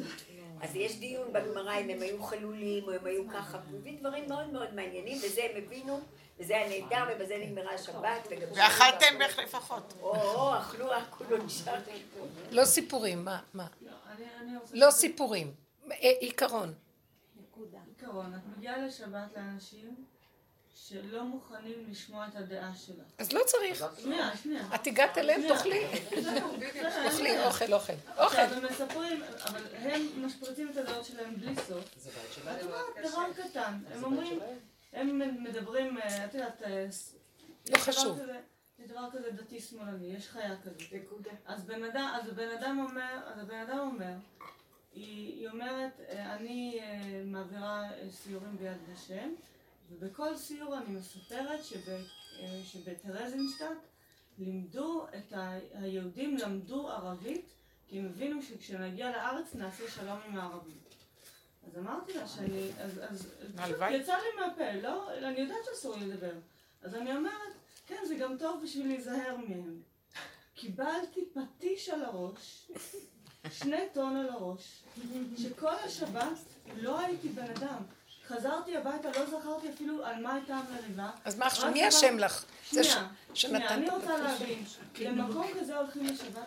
אז יש דיון בגמרא אם הם היו חלולים או הם היו ככה, מביא דברים מאוד מאוד מעניינים, וזה הם הבינו, וזה היה נהדר, ובזה נגמרה השבת. ואכלתם בערך לפחות. אכלו, הכולו נשאר. לא סיפורים, מה? לא סיפורים, עיקרון. עיקרון, את מגיעה לשבת לאנשים שלא מוכנים לשמוע את הדעה שלה. אז לא צריך. שנייה. את הגעת אליהם, תאכלי אוכל. עכשיו, הם מספרים, אבל הם משפרצים את הדעות שלהם בלי סוף. זה בית שלה. דבר קטן, הם אומרים... הם מדברים, את יודעת, לא חשוב. זה דבר כזה דתי שמאלני, יש חיה כזאת. אז הבן אדם אומר, היא אומרת, אני מעבירה סיורים ביד ושם, ובכל סיור אני מספרת שבטרזינשטט לימדו את היהודים למדו ערבית, כי הם הבינו שכשנגיע לארץ נעשה שלום עם הערבים. אז אמרתי לה שאני, אז פשוט יצא לי מהפה, לא? אני יודעת שאסור לדבר. אז אני אומרת, כן, זה גם טוב בשביל להיזהר מהם. קיבלתי פטיש על הראש, 2 טון על הראש, שכל השבת לא הייתי בן אדם. חזרתי הביתה, לא זכרתי אפילו על מה הייתה המריבה. אז מה עכשיו, מי השם לך? שנייה, אני רוצה להבין, למקום כזה הולכים לשבת?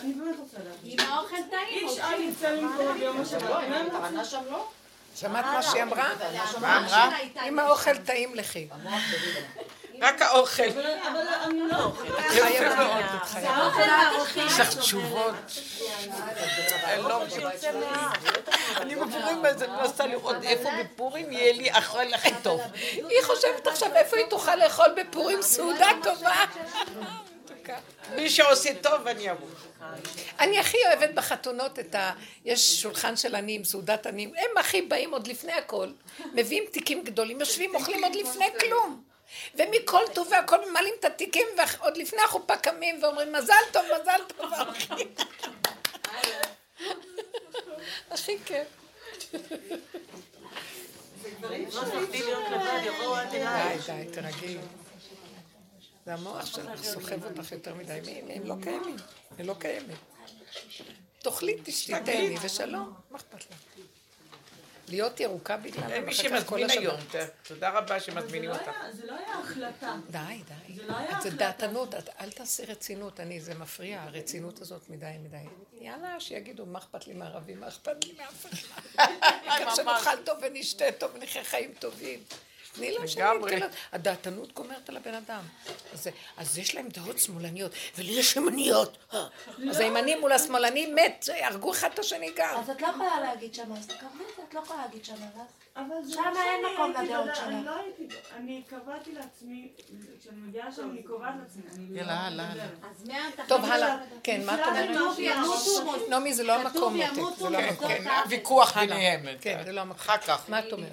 אני באמת רוצה להבין. עם האוכל טעים. איש אל יצא ממקור ביום השבת. תרנה שם לא? שמעת מה שהיא אמרה? מה אמרה? עם האוכל טעים לכי. רק האוכל. אבל אני לא אוכל. חייב מאוד, חייב. יש לך תשובות. אני בפורים בזה, אני מנסה לראות איפה בפורים יהיה לי אוכל הכי טוב. היא חושבת עכשיו איפה היא תוכל לאכול בפורים סעודה טובה. מי שעושה טוב אני אבוא. אני הכי אוהבת בחתונות את ה... יש שולחן של עניים, סעודת עניים. הם הכי באים עוד לפני הכל. מביאים תיקים גדולים, יושבים, אוכלים עוד לפני כלום. ומכל טוב והכל ממלאים את התיקים ועוד לפני החופה קמים ואומרים מזל טוב, מזל טוב, אחי. הכי כיף. זה דברים שרציתי להיות לבד, יבואו עד אליי. די, תרגיל. זה המוח שלך סוחב אותך יותר מדי, הם לא קיימים, הם לא קיימים. תאכלי, תשתתני ושלום, מה אכפת לך? להיות ירוקה בגלל המחקה כל השבוע. תודה רבה שמזמינים אותך. זה לא היה החלטה. די, די. זה דעתנות, אל תעשי רצינות, זה מפריע, הרצינות הזאת מדי מדי. יאללה, שיגידו מה אכפת לי מערבים, מה אכפת לי מאף אחד. כך שנאכל טוב ונשתה טוב ונחיה חיים טובים. תני לה שאני מתקלת. הדעתנות גומרת על הבן אדם. אז יש להם דעות שמאלניות, ולי יש ימניות. אז הימנים מול השמאלנים מת, הרגו אחד את השני גם. אז את לא יכולה להגיד שמה, אז תקבלי את זה, את לא יכולה להגיד שמה, אז שמה אין מקום לדעות שלה. אני קבעתי לעצמי, כשאני מגיעה שם, אני קובעת לעצמי. יאללה, הלאה, הלאה. טוב, הלאה. כן, מה את אומרת? נעמי, זה לא המקום אותי. זה לא המקום. הוויכוח ביניהם. כן, זה לא המקום. אחר כך. מה את אומרת?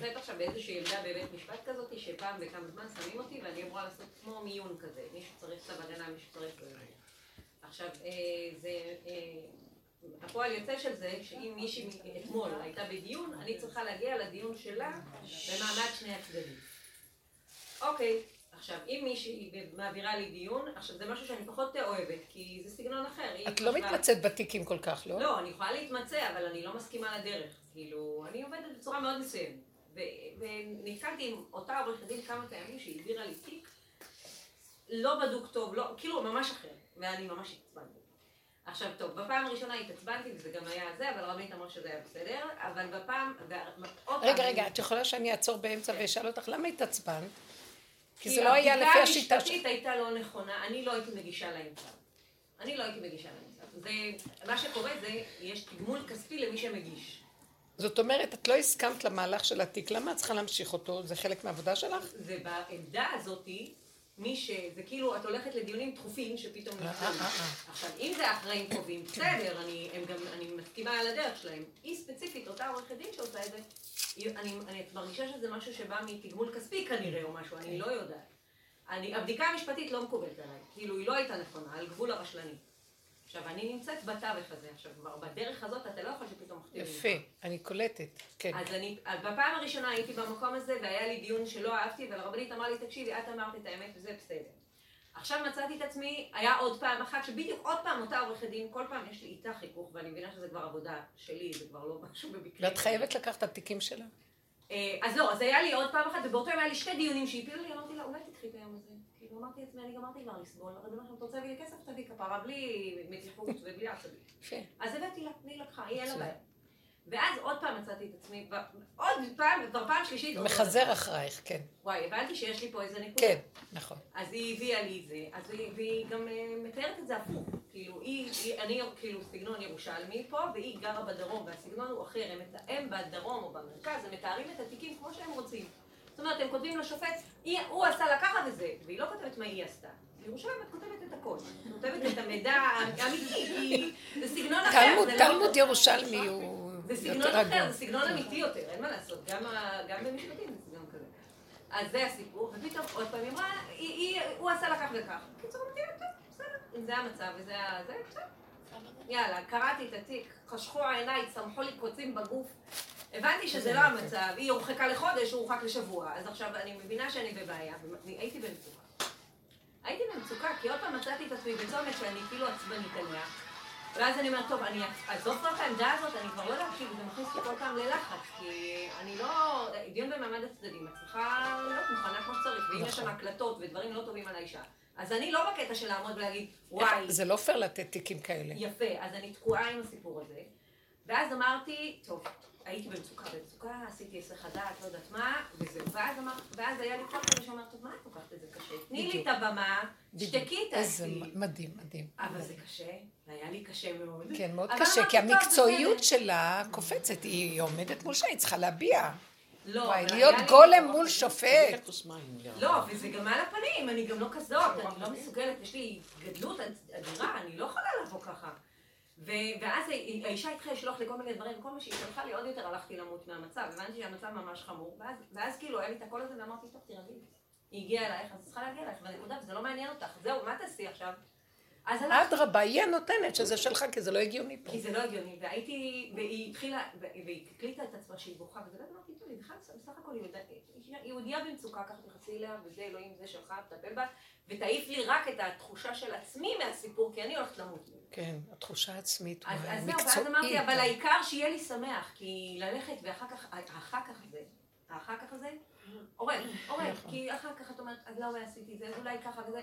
כזאתי שפעם וכמה זמן שמים אותי ואני אמורה לעשות כמו מיון כזה, מישהו צריך סב הגנה, מישהו צריך סב הגנה. עכשיו, הפועל יוצא של זה, שאם מישהי אתמול הייתה בדיון, אני צריכה להגיע לדיון שלה במעמד שני הצדדים. אוקיי, עכשיו, אם מישהי מעבירה לי דיון, עכשיו זה משהו שאני פחות אוהבת, כי זה סגנון אחר. את לא מתמצאת בתיקים כל כך, לא? לא, אני יכולה להתמצא, אבל אני לא מסכימה לדרך. כאילו, אני עובדת בצורה מאוד מסוימת. ונתקלתי עם אותה עורכת דין כמה פעמים שהעבירה לי תיק לא בדוק טוב, לא, כאילו ממש אחר, ואני ממש התעצבנתי. עכשיו טוב, בפעם הראשונה התעצבנתי וזה גם היה זה, אבל רבנית אמרה שזה היה בסדר, אבל בפעם... רגע, את יכולה שאני אעצור באמצע ואשאל אותך למה התעצבנת? כי זה לא היה לפי השיטה... כי הבדיקה המשפטית הייתה לא נכונה, אני לא הייתי מגישה לאמצע. מה שקורה זה, יש תגמול כספי למי שמגיש. זאת אומרת, את לא הסכמת למהלך של התיק, למה את צריכה להמשיך אותו? זה חלק מהעבודה שלך? זה בעמדה הזאת, זה כאילו, את הולכת לדיונים דחופים שפתאום נכנסים. עכשיו, אם זה אחראים קובעים, בסדר, אני מסכימה על הדרך שלהם. היא ספציפית, אותה עורכת דין שעושה את זה, אני מרגישה שזה משהו שבא מתגמול כספי כנראה או משהו, אני לא יודעת. הבדיקה המשפטית לא מקובלת עליי, כאילו היא לא הייתה נכונה, על גבול הרשלני. עכשיו, אני נמצאת בתווך הזה, עכשיו, בדרך הזאת אתה לא יכול שפתאום מכתיבים. יפה, אני קולטת, כן. אז בפעם הראשונה הייתי במקום הזה, והיה לי דיון שלא אהבתי, והרבנית אמרה לי, תקשיבי, את אמרת את האמת, וזה בסדר. עכשיו מצאתי את עצמי, היה עוד פעם אחת, שבדיוק עוד פעם אותה עורכת דין, כל פעם יש לי איתה חיכוך, ואני מבינה שזה כבר עבודה שלי, זה כבר לא משהו בבקרים. ואת חייבת לקחת את התיקים שלה? אז לא, אז היה לי עוד פעם אחת, ובאותו יום היה לי 2 דיונים שהפילו לי, אמרתי לה, אולי תתחיל את היום הזה. אמרתי לעצמי, אני גמרתי כבר לסבול, אבל אם אתה רוצה להביא לי כסף, תביא כפרה, בלי מתיחות ובלי עצבים. אז הבאתי לה, היא לקחה, היא אין לה בעיה. ואז עוד פעם מצאתי את עצמי, עוד פעם, כבר פעם שלישית... מחזר אחרייך, כן. וואי, הבנתי שיש לי פה איזה נקודה. כן, נכון. אז היא הביאה לי את זה, והיא גם מתארת את זה הפוך. כאילו, אני כאילו סגנון ירושלמי פה, והיא גרה בדרום, והסגנון הוא אחר, הם בדרום או במרכז, הם מתארים את התיקים כמו שהם רוצים. זאת אומרת, הם כותבים לשופט, הוא עשה לה ככה וזה, והיא לא כותבת מה היא עשתה. בירושלים את כותבת את הכל, היא כותבת את המידע האמיתי, כי זה סגנון אחר. תלמוד ירושלמי הוא... זה סגנון אחר, זה סגנון אמיתי יותר, אין מה לעשות, גם במשפטים זה סגנון כזה. אז זה הסיפור, ופתאום עוד פעם היא אמרה, הוא עשה לה כך וכך. קיצור, מתאים, בסדר, אם זה המצב וזה זה, בסדר. יאללה, קראתי את התיק, חשכו העיניי, צמחו לי קוצים בגוף. הבנתי שזה לא המצב, היא הורחקה לחודש, הוא הורחק לשבוע. אז עכשיו אני מבינה שאני בבעיה, והייתי במצוקה. הייתי במצוקה, כי עוד פעם מצאתי את עצמי בצומת שאני כאילו עצבנית עליה. ואז אני אומרת, טוב, אני אעזוב כבר את העמדה הזאת, אני כבר לא יודעת, כי זה מכניס לי כל פעם ללחץ, כי אני לא... דיון במעמד הצדדים, הצליחה להיות מוכנה כמו שצריך, ואם יש שם הקלטות ודברים לא טובים על האישה. אז אני לא בקטע של לעמוד ולהגיד, וואי... זה לא פייר לתת תיקים כאלה. יפה, אז אני תקועה עם הסיפור הזה. ואז אמרתי, טוב, הייתי במצוקה, עשיתי עשר חדש, לא יודעת מה, וזהו. ואז היה לי כל כך שאומר, טוב, מה את לוקחת את זה קשה? תני לי את הבמה, שתקי את עצמי. מדהים, מדהים. אבל זה קשה, והיה לי קשה מאוד. כן, מאוד קשה, כי המקצועיות שלה קופצת, היא עומדת מול שהיא צריכה להביע. לא, להיות גולם מול שופט. לא, וזה גם על הפנים, אני גם לא כזאת, אני לא מסוגלת, יש לי גדלות אדירה, אני לא יכולה לבוא ככה. ואז האישה התחילה לשלוח לי כל מיני דברים, כל מה שהיא שלחה לי עוד יותר הלכתי למות מהמצב, הבנתי שהמצב ממש חמור, ואז כאילו היה לי את הכל הזה ואמרתי, טוב תירגעי, היא הגיעה אלייך, אז צריכה להגיע אלייך, ונקודה, וזה לא מעניין אותך, זהו, מה תעשי עכשיו? אדרבה, היא הנותנת שזה שלך, כי זה לא הגיוני פה. כי זה לא הגיוני, והיא התחילה, והיא הקליטה את עצמה שהיא בוכה, וזה לא אמרתי, טוב, בסך הכל היא הודיעה במצוקה, ככה תחסי אליה, וזה אלוהים, זה שלך, תטפל בה, ותעיף לי רק את התחושה של עצמי מהסיפור, כי אני הולכת למות. כן, התחושה העצמית, מקצועית. אז זהו, ואז אמרתי, אבל העיקר שיהיה לי שמח, כי ללכת ואחר כך, אחר כך זה, אורן, כי אחר כך את אומרת, אז לא עשיתי זה, אז אולי ככה וזה.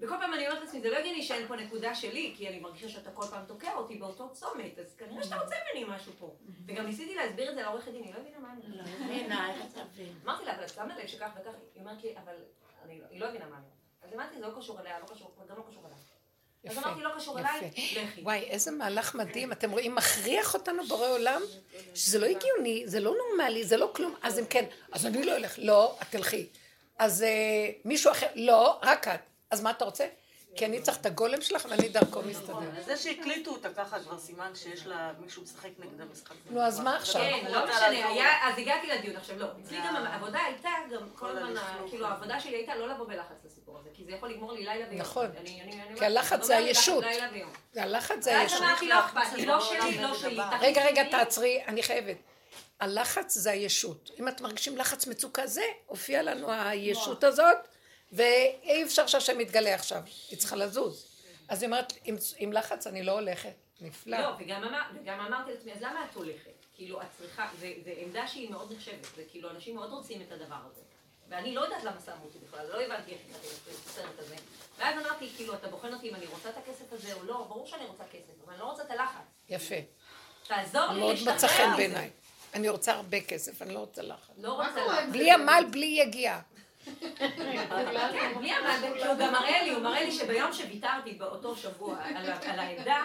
וכל פעם אני אומרת לעצמי, זה לא הגיוני שאין פה נקודה שלי, כי אני מרגישה שאתה כל פעם תוקע אותי באותו צומת, אז כנראה שאתה רוצה ממני משהו פה. וגם ניסיתי להסביר את זה לעורכת דין, היא לא הבינה מה אני... לא הבינה, איך תבין. אמרתי לה, אבל את שמה לב שכך וכך, היא אמרת לי, אבל היא לא הבינה מה אני. אז אמרתי, זה לא קשור אליה, גם לא קשור אליה. אז אמרתי, לא קשור אליי, לכי. וואי, איזה מהלך מדהים, אתם רואים, מכריח אותנו בורא עולם, שזה לא הגיוני, זה לא נורמלי, זה לא כלום, אז אם כן, אז אני לא אלך, לא, את תלכי. אז מישהו אחר, לא, רק את. אז מה אתה רוצה? כי אני צריך את הגולם שלך, ואני דרכו מסתדר. זה שהקליטו אותה ככה, כבר סימן שיש לה מישהו משחק נגד המשחק. נו, אז מה עכשיו? כן, לא משנה, אז הגעתי לדיון עכשיו, לא. אצלי גם העבודה הייתה, גם כל הזמן, כאילו העבודה שלי הייתה לא לבוא בלחץ לסיפור הזה, כי זה יכול לגמור לי לילה ויום. נכון, כי הלחץ זה הישות. הלחץ זה הישות. לא שלי, לא שלי. רגע, תעצרי, אני חייבת. הלחץ זה הישות. אם את מרגישים לחץ מצוקה זה, הופיע לנו הישות הזאת. ואי אפשר שהשם יתגלה עכשיו, היא צריכה לזוז. אז היא אומרת, עם לחץ אני לא הולכת, נפלא. לא, וגם אמרתי לעצמי, אז למה את הולכת? כאילו, את צריכה, זה עמדה שהיא מאוד נחשבת, וכאילו, אנשים מאוד רוצים את הדבר הזה. ואני לא יודעת למה שמו אותי בכלל, לא הבנתי איך את הסרט הזה. ואז אמרתי, כאילו, אתה בוחן אותי אם אני רוצה את הכסף הזה או לא, ברור שאני רוצה כסף, אבל אני לא רוצה את הלחץ. יפה. תעזור לי להשתחרר. מאוד מצא חן בעיניי. אני רוצה הרבה כסף, אני לא רוצה לחץ. לא רוצה לחץ. בלי עמל, בלי יגיעה. כן, בלי עמד, הוא גם מראה לי, הוא מראה לי שביום שוויתרתי באותו שבוע על העמדה,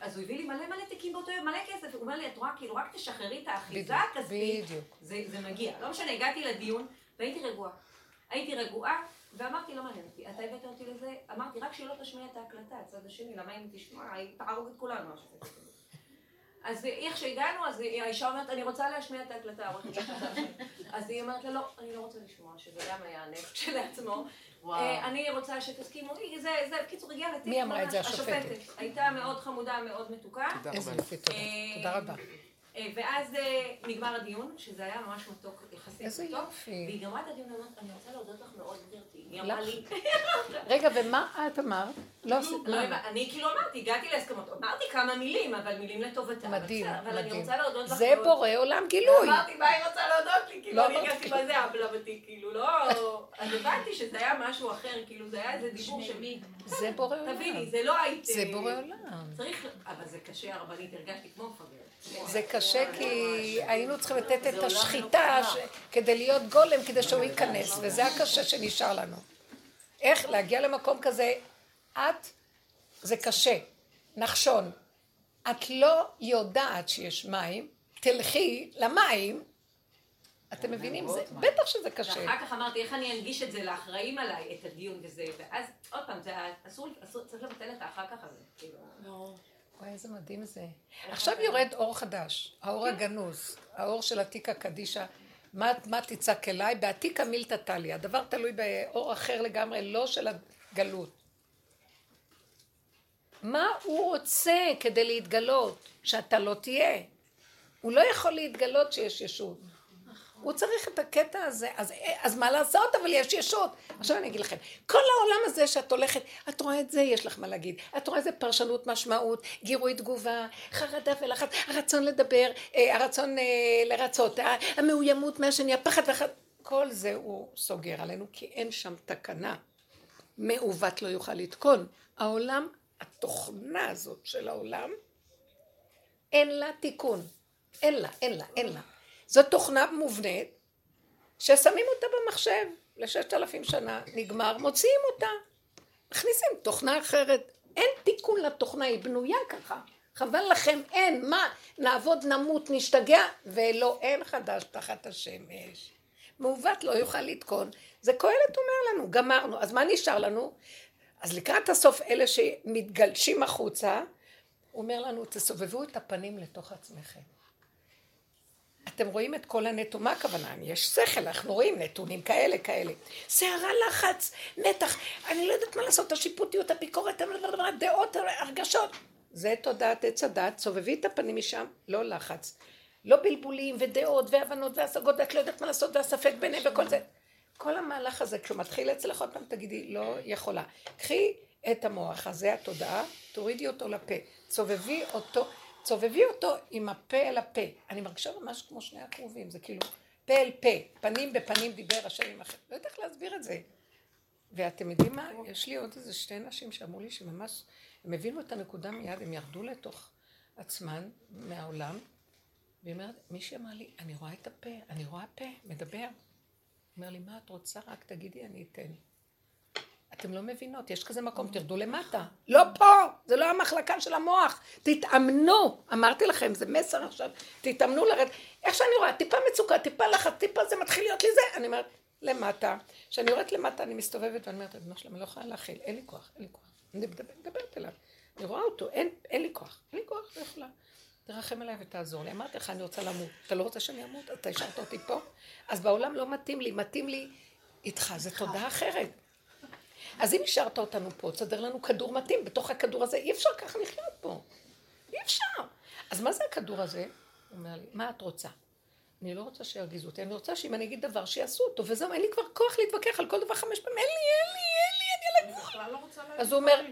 אז הוא הביא לי מלא תיקים באותו יום, מלא כסף, הוא אומר לי, את רואה, כאילו רק תשחררי את האחיזה הכספית, זה מגיע. לא משנה, הגעתי לדיון והייתי רגועה, ואמרתי, לא מעניין אותי, אתה הבאת אותי לזה, אמרתי, רק שלא תשמיע את ההקלטה, הצד השני, למה אם תשמע, היא תהרוג את כולנו, מה שזה כזה. אז איך שהגענו, אז האישה אומרת, אני רוצה להשמיע את ההקלטה, עורכת החלטה שלי. אז היא אומרת לה, לא, אני לא רוצה לשמוע, שזה גם היה הנפט של עצמו. אני רוצה שתסכימו, זה קיצור רגיעה לתיק. מי אמרה את זה? השופטת. הייתה מאוד חמודה, מאוד מתוקה. איזה יופי, תודה רבה. ואז נגמר הדיון, שזה היה ממש מתוק, יחסית מתוק. איזה יופי. והיא גמרה את הדיון, אמרת, אני רוצה להודות לך מאוד גברתי. היא אמרה לי... רגע, ומה את אמרת? לא עשית מה? אני כאילו אמרתי, הגעתי להסכמות, אמרתי כמה מילים, אבל מילים לטובתה. מדהים, אבל אני רוצה להודות לך... זה בורא עולם גילוי. אמרתי, מה היא רוצה להודות לי? כאילו, אני הגעתי בזה, אבלבתי, כאילו, לא... אז הבנתי שזה היה משהו אחר, כאילו, זה היה איזה דיבור שמי... זה בורא עולם. תביני, זה לא היית... זה בורא עולם. צריך... אבל זה קשה, הרבנית, הרגשתי כמו חבר. זה קשה כי היינו צריכים לתת את השחיטה כדי להיות גולם, כדי שהוא ייכנס, וזה הקשה שנשאר לנו. איך להגיע למקום כזה, את, זה קשה, נחשון, את לא יודעת שיש מים, תלכי למים, אתם מבינים? בטח שזה קשה. ואחר כך אמרתי, איך אני אנגיש את זה לאחראים עליי, את הדיון וזה, ואז עוד פעם, צריך לבטל את האחר כך הזה. לא. איזה מדהים זה. עכשיו יורד אור חדש, האור הגנוז, האור של עתיקה קדישה, מה תצעק אליי? בעתיקה מילתא טליא, הדבר תלוי באור אחר לגמרי, לא של הגלות. מה הוא רוצה כדי להתגלות? שאתה לא תהיה. הוא לא יכול להתגלות שיש ישות. הוא צריך את הקטע הזה, אז מה לעשות? אבל יש ישות. עכשיו אני אגיד לכם, כל העולם הזה שאת הולכת, את רואה את זה, יש לך מה להגיד. את רואה איזה פרשנות משמעות, גירוי תגובה, חרדה ולחץ, הרצון לדבר, הרצון לרצות, המאוימות מהשני, הפחד ואחד. כל זה הוא סוגר עלינו, כי אין שם תקנה. מעוות לא יוכל לתקון. העולם, התוכנה הזאת של העולם, אין לה תיקון. אין לה. זו תוכנה מובנית ששמים אותה במחשב ל6,000 שנה, נגמר, מוציאים אותה, מכניסים תוכנה אחרת. אין תיקון לתוכנה, היא בנויה ככה. חבל לכם, אין, מה? נעבוד, נמות, נשתגע, ולא, אין חדש תחת השמש. מעוות לא יוכל לתקון. זה קהלת אומר לנו, גמרנו. אז מה נשאר לנו? אז לקראת הסוף אלה שמתגלשים החוצה, הוא אומר לנו, תסובבו את הפנים לתוך עצמכם. אתם רואים את כל הנתון, מה הכוונה? יש שכל, אנחנו רואים נתונים כאלה. שערה, לחץ, מתח, אני לא יודעת מה לעשות, השיפוטיות, הביקורת, הדעות, הרגשות. זה תודעת, עץ הדעת, סובבי את הפנים משם, לא לחץ. לא בלבולים ודעות והבנות והשגות, את לא יודעת מה לעשות והספק ביניהם וכל זה. כל המהלך הזה, כשהוא מתחיל אצלך עוד פעם, תגידי, לא יכולה. קחי את המוח הזה, התודעה, תורידי אותו לפה, סובבי אותו עם הפה אל הפה. אני מרגישה ממש כמו שני הקרובים, זה כאילו פה אל פה, פנים בפנים דיבר השם עם אחר. לא יודעת להסביר את זה. ואתם יודעים מה? יש לי עוד איזה שתי נשים שאמרו לי שממש, הם הבינו את הנקודה מיד, הם ירדו לתוך עצמן מהעולם, והיא אומרת, מישהי אמרה לי, אני רואה את הפה, אני רואה הפה, מדבר. אומר לי, מה את רוצה? רק תגידי, אני אתן. אתם לא מבינות, יש כזה מקום, תרדו למטה. לא פה, זה לא המחלקה של המוח. תתאמנו, אמרתי לכם, זה מסר עכשיו, תתאמנו לרד. איך שאני רואה, טיפה מצוקה, טיפה לחץ, טיפה זה מתחיל להיות לי זה. אני אומרת, למטה. כשאני יורדת למטה, אני מסתובבת ואני אומרת, אדמה שלמה, לא יכולה להכיל, אין לי כוח. אני מדברת אליו, אני רואה אותו, אין לי כוח, לא יכולה. תרחם אליי ותעזור לי. אמרתי לך, אני רוצה למות. אתה לא רוצה שאני אמות? אתה השארת אותי פה? אז בעולם לא מתאים לי איתך, זה תודה אחרת. אז אם השארת אותנו פה, צדר לנו כדור מתאים, בתוך הכדור הזה אי אפשר כך לחיות פה. אי אפשר. אז מה זה הכדור הזה? הוא אומר לי, מה את רוצה? אני לא רוצה שירגיזו אותי, אני רוצה שאם אני אגיד דבר שיעשו אותו, וזהו, אין לי כבר כוח להתווכח על כל דבר 5 פעמים, אין לי, אני על הגבול. אז הוא אומר,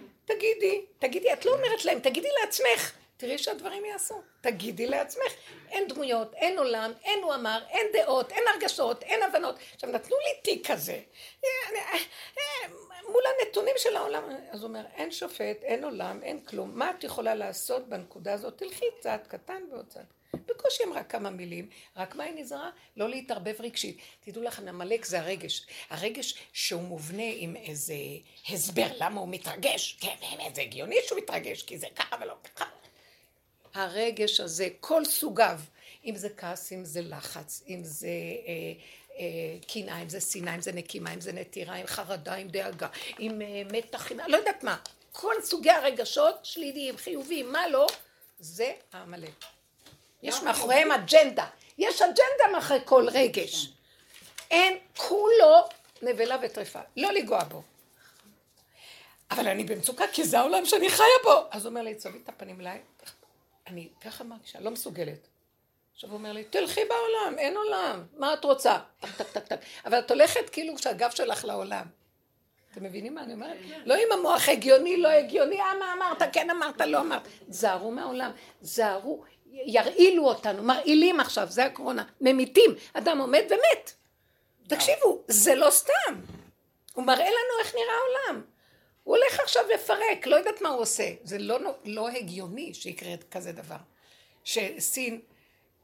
תגידי, את לא אומרת להם, תגידי לעצמך. תראי שהדברים יעשו, תגידי לעצמך, אין דמויות, אין עולם, אין הוא אמר, אין דעות, אין הרגשות, אין הבנות. עכשיו נתנו לי תיק כזה, מול הנתונים של העולם, אז הוא אומר, אין שופט, אין עולם, אין כלום, מה את יכולה לעשות בנקודה הזאת? תלכי צעד קטן ועוד צעד. בקושי הם רק כמה מילים, רק מה היא נזרה? לא להתערבב רגשית. תדעו לכם, המלאק זה הרגש. הרגש שהוא מובנה עם איזה הסבר למה הוא מתרגש. כן, זה הגיוני שהוא מתרגש, כי זה ככה ולא ככה. הרגש הזה, כל סוגיו, אם זה כעס, אם זה לחץ, אם זה קנאה, אם זה שנאה, אם זה נקימה, אם זה נטירה, אם חרדה, אם דאגה, אם מתח, לא יודעת מה. כל סוגי הרגשות, שליליים, חיוביים, מה לא, זה העמלק. יש מאחוריהם אג'נדה. יש אג'נדה מאחורי כל רגש. אין כולו נבלה וטריפה. לא לגוע בו. אבל אני במצוקה, כי זה העולם שאני חיה בו. אז הוא אומר לי, צובי את הפנים אליי. אני ככה מרגישה, לא מסוגלת. עכשיו הוא אומר לי, תלכי בעולם, אין עולם, מה את רוצה? טק. אבל את הולכת כאילו שהגב שלך לעולם. אתם מבינים מה אני אומרת? לא עם המוח הגיוני, לא הגיוני, מה אמרת, כן אמרת, לא אמרת. זהרו מהעולם, זהרו, ירעילו אותנו, מרעילים עכשיו, זה הקורונה, ממיתים, אדם עומד ומת. תקשיבו, זה לא סתם. הוא מראה לנו איך נראה העולם. הוא הולך עכשיו לפרק, לא יודעת מה הוא עושה. זה לא הגיוני שיקרה כזה דבר. שסין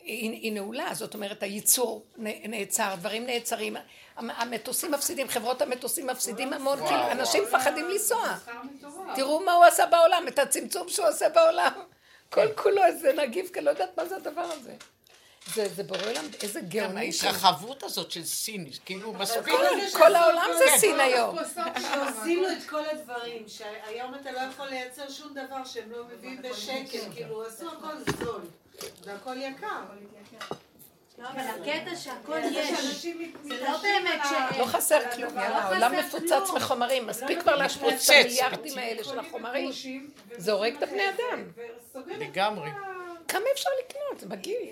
היא נעולה, זאת אומרת, הייצור נעצר, דברים נעצרים, המטוסים מפסידים, חברות המטוסים מפסידים המון, אנשים פחדים לנסוע. תראו מה הוא עשה בעולם, את הצמצום שהוא עשה בעולם. כל כולו איזה נגיף, כי לא יודעת מה זה הדבר הזה. זה ברור להם, איזה גאוני. ההתרחבות הזאת של סין, כאילו מספיק. כל העולם זה סין היום. שעוזילו את כל הדברים, שהיום אתה לא יכול לייצר שום דבר שהם לא מביאים בשקל, כאילו עשו הכל זול, והכל יקר. לא, אבל הקטע שהכל יש, זה לא באמת ש... לא חסר כלום, העולם מפוצץ מחומרים, מספיק כבר להשפוצץ המיליארדים האלה של החומרים, זה הורג את הבני אדם. לגמרי. כמה אפשר לקנות, זה מגעיל.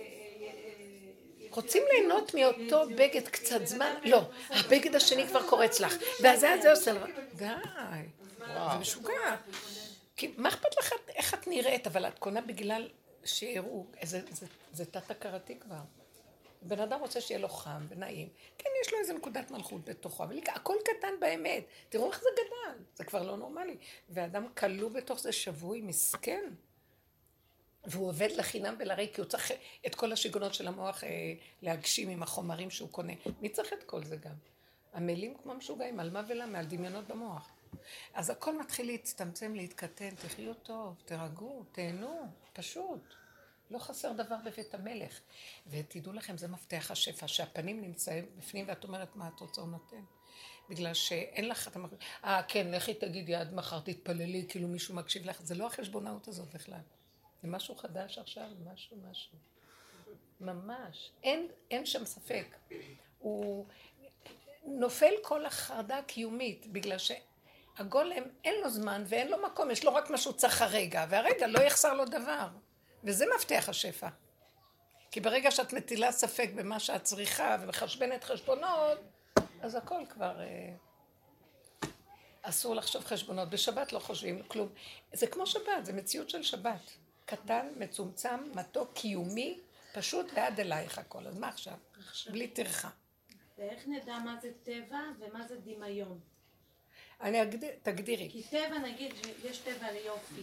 רוצים ליהנות מאותו בגד קצת זמן? לא, הבגד השני כבר קורץ לך, ואז זה עושה לך, די, זה משוגע. מה אכפת לך איך את נראית, אבל את קונה בגלל שיראו, זה תת-הכרתי כבר. בן אדם רוצה שיהיה לו חם ונעים, כן, יש לו איזה נקודת מלכות בתוכו, אבל הכל קטן באמת, תראו איך זה גדל, זה כבר לא נורמלי, ואדם קלו בתוך זה שבוי מסכן, והוא עובד לחינם ולרי, כי הוא צריך את כל השגונות של המוח להגשים עם החומרים שהוא קונה, מי צריך את כל זה גם? המילים כמו משוגעים, על מה ולמה, על דמיונות במוח, אז הכל מתחיל להצטמצם, להתקטן, תחיו טוב, תרגעו, תהנו, פשוט. לא חסר דבר בבית המלך, ותדעו לכם, זה מפתח השפע, שהפנים נמצאים בפנים, ואת אומרת, מה את רוצה הוא נותן? בגלל שאין לך, אתה מחליט, כן, לכי תגידי, עד מחר תתפללי, כאילו מישהו מקשיב לך, זה לא החשבונאות הזאת בכלל, זה משהו חדש עכשיו, משהו, ממש, אין שם ספק, הוא נופל כל החרדה הקיומית, בגלל שהגולם אין לו זמן ואין לו מקום, יש לו רק משהו צריך הרגע, והרגע לא יחסר לו דבר. וזה מפתח השפע. כי ברגע שאת מטילה ספק במה שאת צריכה ומחשבנת חשבונות, אז הכל כבר... אסור לחשוב חשבונות. בשבת לא חושבים כלום. זה כמו שבת, זה מציאות של שבת. קטן, מצומצם, מתוק, קיומי, פשוט ועד אלייך הכל. אז מה עכשיו? בלי תרחה. ואיך נדע מה זה טבע ומה זה דמיון? תגדירי. כי טבע, נגיד, יש טבע ליופי.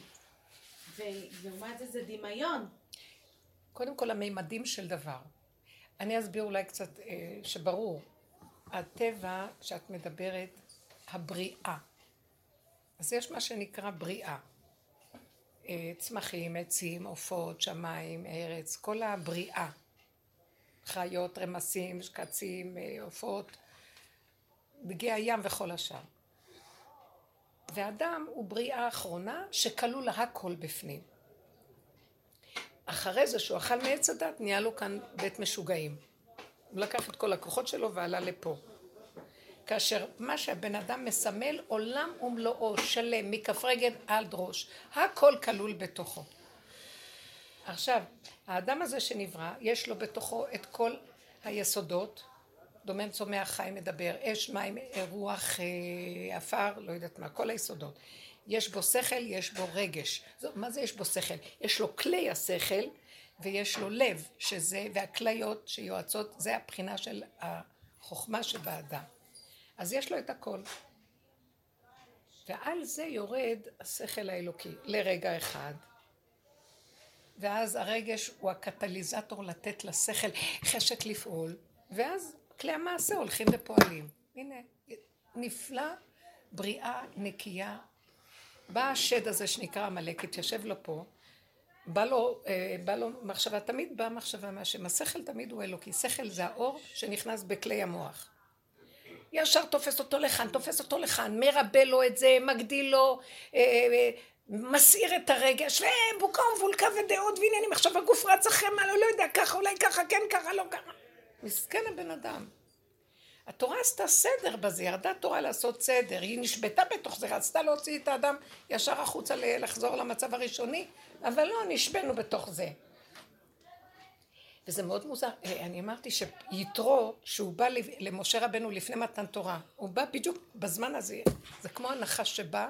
ולעומת זה זה דמיון. קודם כל הממדים של דבר. אני אסביר אולי קצת שברור. הטבע שאת מדברת, הבריאה. אז יש מה שנקרא בריאה. צמחים, עצים, עופות, שמיים, ארץ, כל הבריאה. חיות, רמסים, שקצים, עופות, דגי הים וכל השאר. ואדם הוא בריאה האחרונה שכלול הכל בפנים. אחרי זה שהוא אכל מעץ הדת, נהיה לו כאן בית משוגעים. הוא לקח את כל הכוחות שלו ועלה לפה. כאשר מה שהבן אדם מסמל, עולם ומלואו שלם, מכף רגל עד ראש. הכל כלול בתוכו. עכשיו, האדם הזה שנברא, יש לו בתוכו את כל היסודות, דומם צומח חיים מדבר, אש, מים, רוח, אפר, לא יודעת מה, כל היסודות. יש בו שכל, יש בו רגש. מה זה יש בו שכל? יש לו כלי השכל ויש לו לב, שזה, והכליות שיועצות, זה הבחינה של החוכמה שבאדם. אז יש לו את הכל. ועל זה יורד השכל האלוקי, לרגע אחד. ואז הרגש הוא הקטליזטור לתת לשכל חשק לפעול, ואז... כלי המעשה הולכים ופועלים. הנה, נפלא, בריאה, נקייה. בא השד הזה שנקרא המלאק, התיישב לו פה, בא לו מחשבה, תמיד באה מחשבה מהשם. השכל תמיד הוא אלוקי, שכל זה האור שנכנס בכלי המוח. ישר תופס אותו לכאן, מרבה לו את זה, מגדיל לו, מסעיר את הרגש, ובוקה ובולקה ודעות, והנה אני מחשב הגוף רץ אחרי מה, לא יודע, ככה, אולי ככה, כן ככה, לא ככה. מסכן הבן אדם. התורה עשתה סדר בזה, ירדה תורה לעשות סדר, היא נשבטה בתוך זה, רצתה להוציא את האדם ישר החוצה לחזור למצב הראשוני, אבל לא, נשבנו בתוך זה. וזה מאוד מוזר, אני אמרתי שיתרו, שהוא בא למשה רבנו לפני מתן תורה, הוא בא בדיוק בזמן הזה, זה כמו הנחש שבא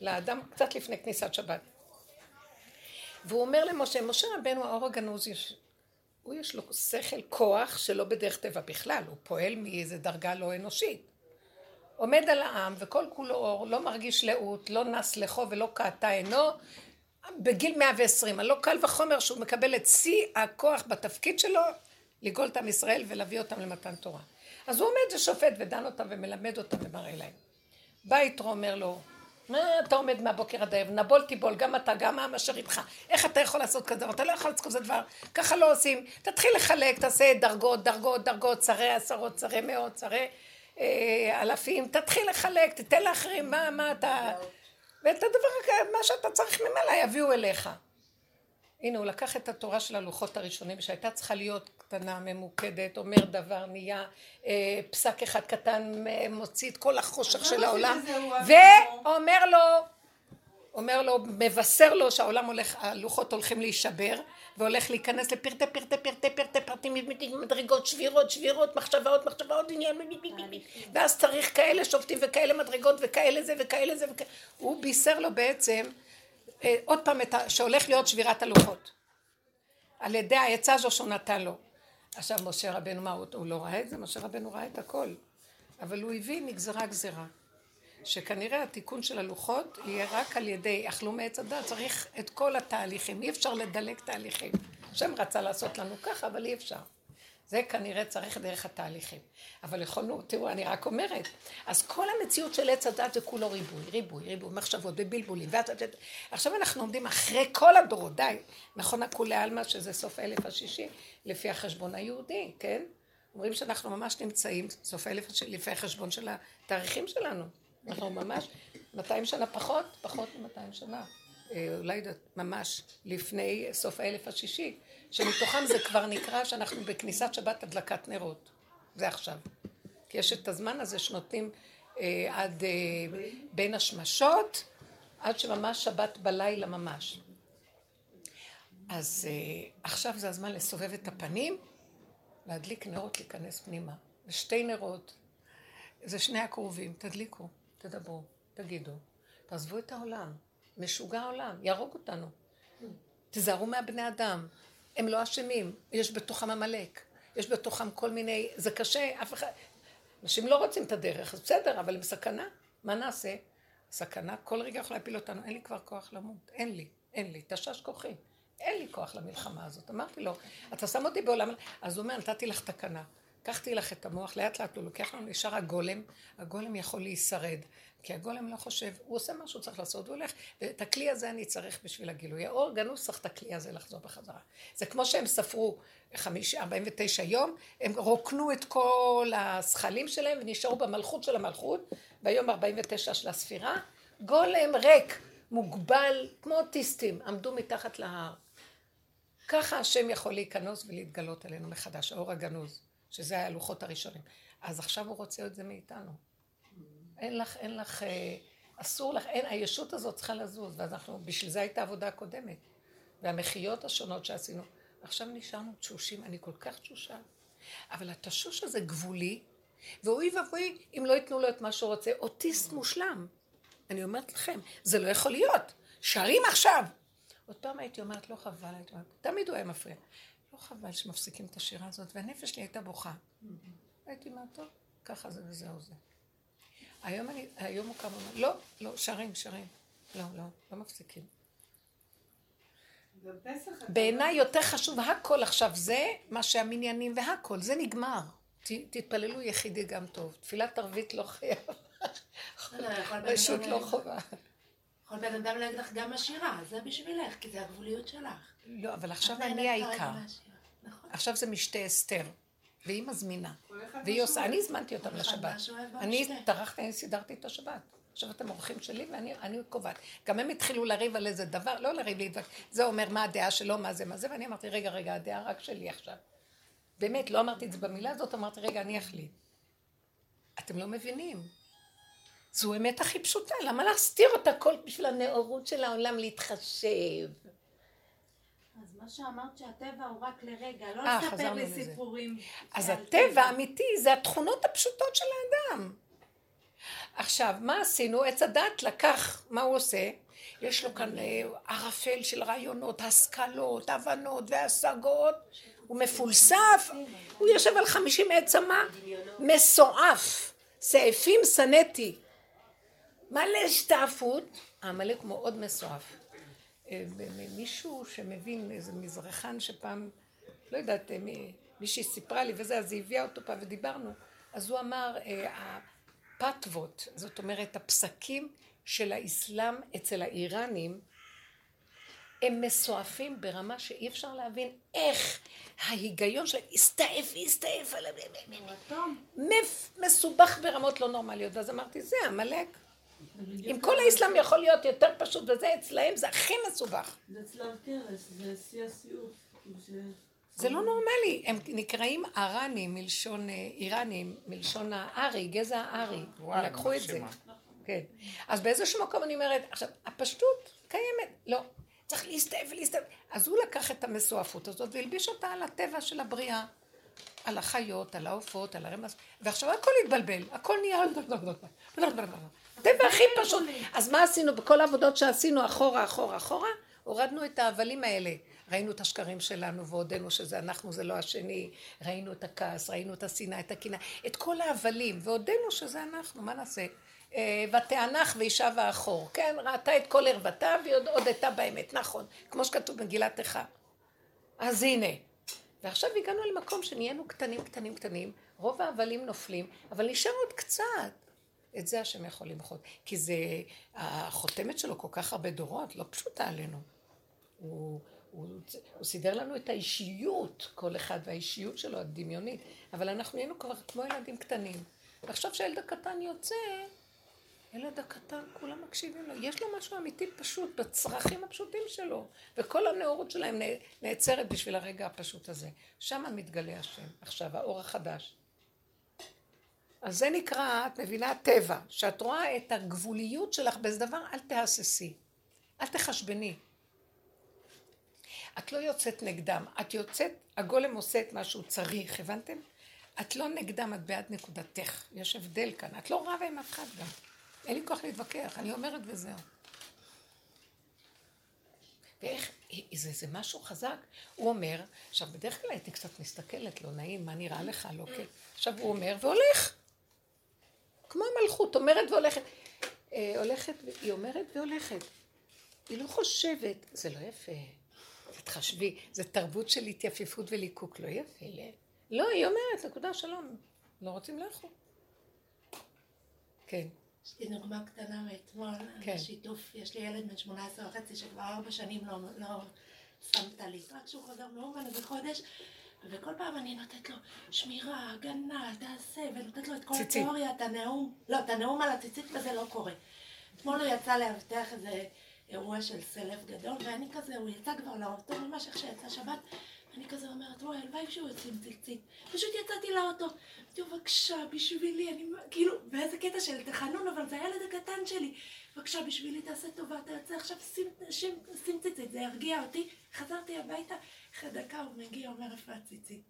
לאדם קצת לפני כניסת שבת. והוא אומר למשה, משה רבנו האור הגנוז יש... הוא יש לו שכל כוח שלא בדרך טבע בכלל, הוא פועל מאיזה דרגה לא אנושית. עומד על העם וכל כולו אור, לא מרגיש לאות, לא נס לחו ולא קעתה עינו, בגיל 120, הלא קל וחומר שהוא מקבל את שיא הכוח בתפקיד שלו, לגאול את עם ישראל ולהביא אותם למתן תורה. אז הוא עומד ושופט ודן אותם ומלמד אותם ומראה להם. בא יתרו אומר לו, מה אתה עומד מהבוקר עד הערב? נבול תיבול, גם אתה, גם מה אשר איתך. איך אתה יכול לעשות כזה? אתה לא יכול לעשות כזה דבר. ככה לא עושים. תתחיל לחלק, תעשה דרגות, דרגות, דרגות, צרי עשרות, צרי מאות, צרי אלפים. תתחיל לחלק, תתן לאחרים מה אתה... ואת הדבר, מה שאתה צריך ממלא, יביאו אליך. הנה, הוא לקח את התורה של הלוחות הראשונים, שהייתה צריכה להיות קטנה, ממוקדת, אומר דבר, נהיה פסק אחד קטן, מוציא את כל החושך של העולם, ואומר לו, מבשר לו שהעולם הולך, הלוחות הולכים להישבר, והולך להיכנס לפרטי, פרטים, מדרגות, שבירות, מחשבות, עניין, ואז צריך כאלה שופטים, וכאלה מדרגות, וכאלה זה, הוא בישר לו בעצם, עוד פעם שהולך להיות שבירת הלוחות על ידי העצה זו שנתן לו. עכשיו משה רבנו, מה הוא לא ראה את זה? משה רבנו ראה את הכל, אבל הוא הביא מגזרה גזרה שכנראה התיקון של הלוחות יהיה רק על ידי אכלו מעץ הדעת. צריך את כל התהליכים, אי אפשר לדלק תהליכים. השם רצה לעשות לנו ככה אבל אי אפשר, זה כנראה צריך דרך התהליכים, אבל יכולנו, תראו, אני רק אומרת, אז כל המציאות של עץ הדת זה כולו ריבוי, מחשבות ובלבולים, עכשיו אנחנו עומדים אחרי כל הדורות, די, נכון הכולי אלמה שזה סוף 1060, לפי החשבון היהודי, כן? אומרים שאנחנו ממש נמצאים, סוף 1000 לפי החשבון של התאריכים שלנו, אנחנו ממש 200 שנה פחות מ-200 שנה, אולי ממש לפני סוף 1060, שמתוכם זה כבר נקרא שאנחנו בכניסת שבת הדלקת נרות, זה עכשיו. כי יש את הזמן הזה שנותנים עד בין השמשות, עד שממש שבת בלילה ממש. אז עכשיו זה הזמן לסובב את הפנים, להדליק נרות, להיכנס פנימה. ושתי נרות, זה שני הקרובים, תדליקו, תדברו, תגידו, תעזבו את העולם, משוגע העולם, ירוג אותנו, תזהרו מהבני אדם. הם לא אשמים, יש בתוכם המלאק, יש בתוכם כל מיני, זה קשה, אף אחד, אנשים לא רוצים את הדרך, אז בסדר, אבל הם סכנה, מה נעשה? סכנה, כל רגע יכולה להפיל אותנו, אין לי כבר כוח למות, אין לי, תשש כוחי, אין לי כוח למלחמה הזאת, אמרתי לו, אתה שם אותי בעולם, אז הוא אומר, נתתי לך תקנה, קחתי לך את המוח, לאט הוא לוקח לנו, נשאר הגולם, הגולם יכול להישרד, כי הגולם לא חושב, הוא עושה מה שהוא צריך לעשות, הוא הולך, ואת הכלי הזה אני צריך בשביל הגילוי, האור גנוז צריך את הכלי הזה לחזור בחזרה. זה כמו שהם ספרו 49 יום, הם רוקנו את כל השכלים שלהם, ונשארו במלכות של המלכות, ביום 49 של הספירה, גולם ריק, מוגבל, כמו אוטיסטים, עמדו מתחת להר. ככה השם יכול להיכנס ולהתגלות עלינו מחדש, האור הגנוז, שזה היה הלוחות הראשונים. אז עכשיו הוא רוצה את זה מאיתנו. אין לך, אסור לך, אין, הישות הזאת צריכה לזוז, ואז אנחנו, בשביל זה הייתה העבודה הקודמת, והמחיות השונות שעשינו, עכשיו נשארנו תשושים, אני כל כך תשושה, אבל התשוש הזה גבולי, ואוי אם לא ייתנו לו את מה שהוא רוצה, אוטיסט מושלם, אני אומרת לכם, זה לא יכול להיות, שרים עכשיו, עוד פעם הייתי אומרת, לא חבל, תמיד הוא היה מפריע, לא חבל שמפסיקים את השירה הזאת, והנפש שלי הייתה בוכה, הייתי מה טוב, ככה זה וזהו זה. היום הוא כמה, לא, שרים, לא מפסיקים. בעיניי יותר חשוב הכל עכשיו, זה מה שהמניינים והכל, זה נגמר. תתפללו יחידי גם טוב, תפילת ערבית לא חייב, רשות לא חובה. יכול בן אדם להגיד לך גם השירה, זה בשבילך, כי זה הגבוליות שלך. לא, אבל עכשיו אני העיקר, עכשיו זה משתה אסתר. והיא מזמינה, והיא עושה, אני הזמנתי אותם לשבת, אני טרחתי, אני סידרתי את השבת, עכשיו אתם עורכים שלי ואני קובעת, גם הם התחילו לריב על איזה דבר, לא לריב להתווכח, זה אומר מה הדעה שלו, מה זה, ואני אמרתי רגע, הדעה רק שלי עכשיו, באמת לא אמרתי את זה במילה הזאת, אמרתי רגע אני אחליט, אתם לא מבינים, זו אמת הכי פשוטה, למה להסתיר אותה כל בשביל הנאורות של העולם להתחשב? אז מה שאמרת שהטבע הוא רק לרגע, לא לספר לי סיפורים. אז הטבע האמיתי זה התכונות הפשוטות של האדם. עכשיו, מה עשינו? עץ הדת לקח, מה הוא עושה? יש לו כאן ערפל של רעיונות, השכלות, הבנות והשגות. הוא מפולסף, הוא יושב על 50 עצמה, מסועף, סעפים סנטי. מלא השתעפות, המלך מאוד מסועף. מישהו שמבין, איזה מזרחן שפעם, לא יודעת, מישהי סיפרה לי וזה, אז היא הביאה אותו פעם ודיברנו, אז הוא אמר, הפטוות, זאת אומרת, הפסקים של האסלאם אצל האיראנים, הם מסועפים ברמה שאי אפשר להבין איך ההיגיון שלהם הסתעף עליו, מסובך ברמות לא נורמליות. אז אמרתי, זה המלאק. אם כל האסלאם יכול להיות יותר פשוט, וזה אצלהם, זה הכי מסובך. זה אצלם קרס, זה שיא הסיוף. זה לא נורמלי, הם נקראים ארנים, מלשון איראנים, מלשון הארי, גזע הארי, לקחו את זה. כן. אז באיזשהו מקום אני אומרת, עכשיו, הפשטות קיימת, לא, צריך להסתעב. אז הוא לקח את המסועפות הזאת והלביש אותה על הטבע של הבריאה, על החיות, על העופות, על הרמז, ועכשיו הכל התבלבל, הכל נהיה... טבע הכי פשוט. אז מה עשינו? בכל העבודות שעשינו, אחורה, הורדנו את העבלים האלה. ראינו את השקרים שלנו ועודנו שזה אנחנו, זה לא השני, ראינו את הכעס, ראינו את השנאה, את הקינה, את כל העבלים, ועודנו שזה אנחנו, מה נעשה? ותענך ואישה ואחור, כן? ראתה את כל ערוותה והודתה באמת, נכון, כמו שכתוב במגילת איכה. אז הנה, ועכשיו הגענו למקום שנהיינו קטנים, רוב העבלים נופלים, אבל נשאר עוד קצת. את זה השם יכול למחות, כי זה, החותמת שלו כל כך הרבה דורות, לא פשוטה עלינו. הוא סידר לנו את האישיות, כל אחד והאישיות שלו הדמיונית, אבל אנחנו היינו כבר כמו ילדים קטנים. עכשיו שהילד הקטן יוצא, ילד הקטן, כולם מקשיבים לו, יש לו משהו אמיתי פשוט, בצרכים הפשוטים שלו, וכל הנאורות שלהם נעצרת בשביל הרגע הפשוט הזה. שם מתגלה השם, עכשיו האור החדש. אז זה נקרא, את מבינה, הטבע, שאת רואה את הגבוליות שלך באיזה דבר, אל תהססי, אל תחשבני. את לא יוצאת נגדם, את יוצאת, הגולם עושה את מה שהוא צריך, הבנתם? את לא נגדם, את בעד נקודתך, יש הבדל כאן, את לא רבה עם אף אחד גם, אין לי כוח להתווכח, אני אומרת וזהו. ואיך, זה משהו חזק, הוא אומר, עכשיו בדרך כלל הייתי קצת מסתכלת, לא נעים, מה נראה לך, לא כן, עכשיו הוא אומר והולך, כמו המלכות, אומרת והולכת, היא אומרת והולכת, היא לא חושבת, זה לא יפה, תחשבי, זה תרבות של התייפיפות וליקוק, לא יפה, לא, היא אומרת, נקודה שלום, לא רוצים לכו. כן. יש לי נורמה קטנה מאתמול, שיתוף, יש לי ילד בן 18.5 שכבר 4 שנים לא שמת לי, רק שהוא חזר מאומן איזה חודש, וכל פעם אני נותנת לו שמירה, הגנה, תעשה, ונותנת לו את כל התיאוריה, את הנאום, לא, את הנאום על הציצית, וזה לא קורה. אתמול הוא יצא להבטח איזה אירוע של סלב גדול, ואני כזה, הוא יצא כבר לאוטו, ממש איך שיצא שבת, אני כזה אומרת, וואי, הלוואי שהוא יוצא עם ציצית. פשוט יצאתי לאוטו, בבקשה, בשבילי, אני כאילו, באיזה קטע של תחנון, אבל זה הילד הקטן שלי. בבקשה, בשבילי, תעשה טובה, תעשה עכשיו, שים ציצית, זה הרגיע אותי. חזרתי הביתה, אחרי דקה הוא מגיע, אומר איפה הציצית.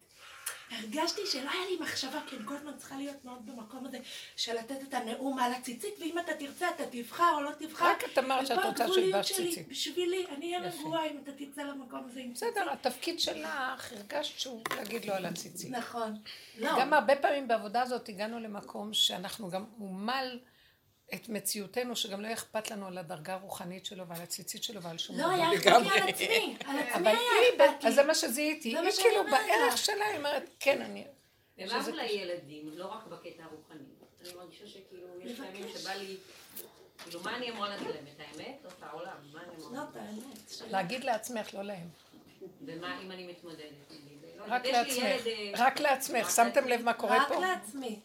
הרגשתי שלא היה לי מחשבה, כי כל הזמן צריכה להיות מאוד במקום הזה של לתת את הנאום על הציצית, ואם אתה תרצה, אתה תבחר או לא תבחר. רק את אמרת שאת רוצה שתבש ציצית. בשבילי, אני אהיה רגועה אם אתה תצא למקום הזה. בסדר, התפקיד שלך, הרגשת שהוא להגיד לו על הציצית. נכון. גם הרבה פעמים בעבודה הזאת הגענו למקום שאנחנו גם מומל את מציאותנו, שגם לא אכפת לנו על הדרגה הרוחנית שלו ועל הציצית שלו ועל שום דבר. לא, היה אכפתי על עצמי. אבל היא, אז זה מה שזיהיתי. היא כאילו בערך שלה, היא אומרת, כן, אני... ומה אולי ילדים, לא רק בקטע הרוחני. אני מרגישה שכאילו, יש פעמים שבא לי... כאילו, מה אני אמרה להם? את האמת? לא, את העולם. מה אני אמרה? לא, את האמת. להגיד לעצמך, לא להם. ומה אם אני מתמודדת? רק לעצמך, רק לעצמך, שמתם לב מה קורה פה? רק לעצמי.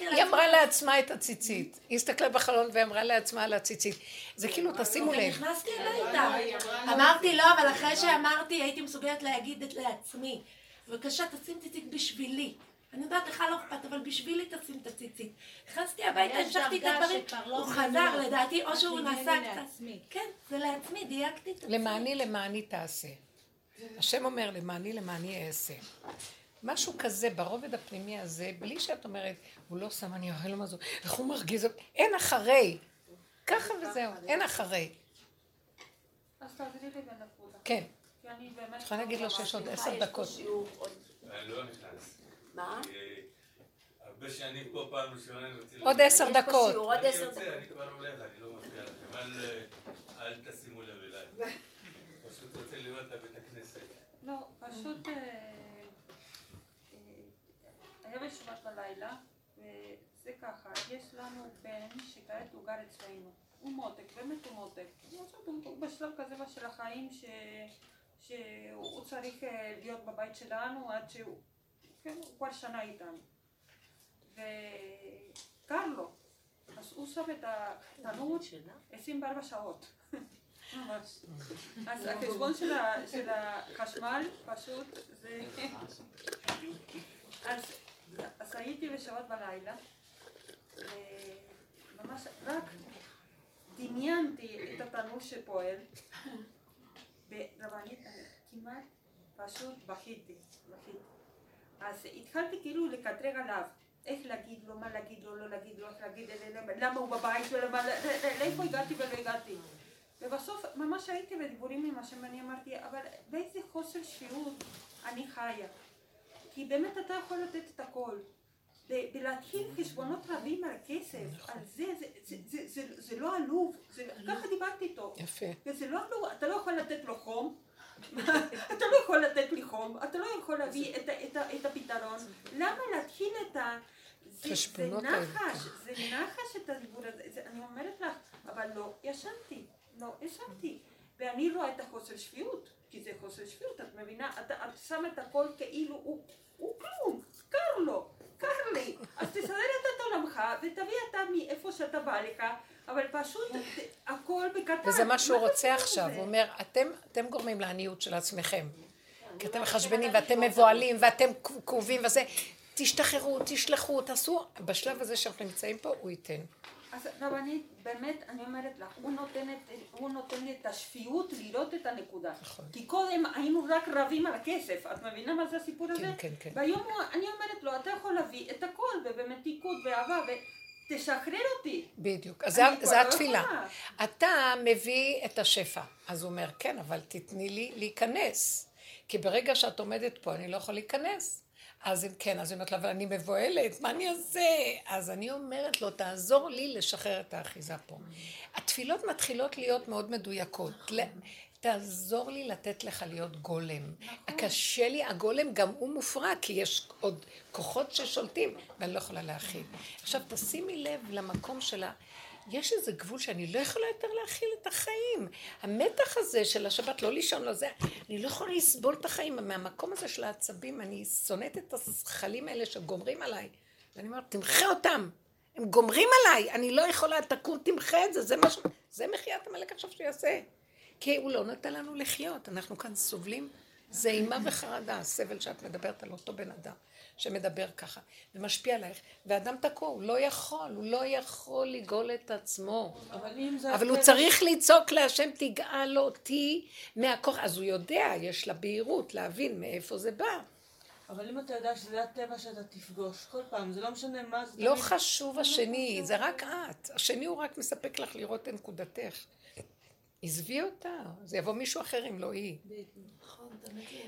היא אמרה לעצמה את הציצית, היא הסתכלה בחלון ואמרה לעצמה על הציצית. זה כאילו, תשימו לב. נכנסתי הביתה. אמרתי לא, אבל אחרי שאמרתי הייתי מסוגלת להגיד את לעצמי. בבקשה, תשים ציצית בשבילי. אני יודעת לך לא אכפת, אבל בשבילי תשים את הציצית. נכנסתי הביתה, המשכתי את הדברים, הוא חזר לדעתי, או שהוא נסע קצת. כן, זה לעצמי, דייקתי את עצמי. למעני תעשה. השם אומר, למעני אעשה. משהו כזה, ברובד הפנימי הזה, בלי שאת אומרת, הוא לא שם, אני אוהל מזו, איך הוא מרגיז, אין אחרי. ככה וזהו, אין אחרי. אז תעזרי לי בנקודה. כן. אני יכולה להגיד לו שיש עוד 10 דקות. אני לא נכנס. מה? הרבה שנים פה פעם ראשונה, אני רוצה... עוד 10 דקות. אני רוצה, אני כבר הולך, אני לא מפריע לכם, אל תשימו לב אליי. פשוט רוצה לראות את בית הכנסת. לא, פשוט הערב שבת בלילה, וזה ככה, יש לנו בן שכעת הוא גר אצלנו, ומותק, באמת הוא מותק. הוא בשלב כזה של החיים שהוא צריך להיות בבית שלנו עד שהוא, כן, הוא כבר שנה איתנו. וקר לו, אז הוא שם את התנור 24 שעות. ממש. אז החשבון של החשמל פשוט זה... אז הייתי בשבת בלילה, ממש רק דמיינתי את התנור שפועל, ורבנית, כמעט פשוט בכיתי. אז התחלתי כאילו לקטרג עליו, איך להגיד לו, מה להגיד לו, לא להגיד לו, איך להגיד, למה הוא בבית, לאיפה הגעתי ולא הגעתי. ובסוף ממש הייתי בדיבורים עם השם, ואני אמרתי, אבל באיזה חוסר שפיות אני חיה. כי באמת אתה יכול לתת את הכל. ולהתחיל חשבונות רבים על כסף, על זה, זה לא עלוב. ככה דיברתי איתו. יפה. וזה לא עלוב, אתה לא יכול לתת לו חום. אתה לא יכול לתת לי חום, אתה לא יכול להביא את הפתרון. למה להתחיל את ה... זה נחש, זה נחש את הדיבור הזה. אני אומרת לך, אבל לא ישנתי. לא, ישבתי, ואני רואה את החוסר שפיות, כי זה חוסר שפיות, את מבינה? את שם את הכל כאילו הוא כלום, קר לו, קר לי, אז תסדר את עולמך ותביא אתה מאיפה שאתה בא לך, אבל פשוט הכל בקטן. וזה מה שהוא רוצה עכשיו, הוא אומר, אתם גורמים לעניות של עצמכם, כי אתם מחשבנים ואתם מבועלים ואתם קרובים וזה, תשתחררו, תשלחו, תעשו, בשלב הזה שאנחנו נמצאים פה הוא ייתן. אז רבנית, באמת, אני אומרת לך, הוא נותן את השפיות לראות את הנקודה. כי קודם היינו רק רבים על הכסף, את מבינה מה זה הסיפור הזה? כן, כן. והיום אני אומרת לו, אתה יכול להביא את הכל, ובמתיקות, ואהבה, ותשחרר אותי. בדיוק, אז זה התפילה. אתה מביא את השפע, אז הוא אומר, כן, אבל תתני לי להיכנס. כי ברגע שאת עומדת פה, אני לא יכול להיכנס. אז כן, אז היא אומרת לה, אבל אני מבועלת, מה אני עושה? אז אני אומרת לו, תעזור לי לשחרר את האחיזה פה. התפילות מתחילות להיות מאוד מדויקות. תעזור לי לתת לך להיות גולם. הקשה לי, הגולם גם הוא מופרע, כי יש עוד כוחות ששולטים, ואני לא יכולה להכיל. עכשיו, תשימי לב למקום שלה, יש איזה גבול שאני לא יכולה יותר להכיל את החיים. המתח הזה של השבת, לא לישון, לא זה, אני לא יכולה לסבול את החיים. מהמקום הזה של העצבים, אני שונאת את השכלים האלה שגומרים עליי. ואני אומרת, תמחה אותם. הם גומרים עליי. אני לא יכולה, תקום, תמחה את זה. זה מחיית המלך עכשיו שיעשה. כי הוא לא נתן לנו לחיות. אנחנו כאן סובלים. זה אימה וחרדה, הסבל שאת מדברת על אותו בן אדם. שמדבר ככה, ומשפיע עלייך, ואדם תקוע, הוא לא יכול, הוא לא יכול לגאול את עצמו, אבל הוא צריך לצעוק להשם, תגאל אותי מהכוח, אז הוא יודע, יש לה בהירות, להבין מאיפה זה בא. אבל אם אתה יודע שזה הטבע שאתה תפגוש, כל פעם, זה לא משנה מה זה... לא חשוב השני, זה רק את, השני הוא רק מספק לך לראות את נקודתך. עזבי אותה, זה יבוא מישהו אחר אם לא היא.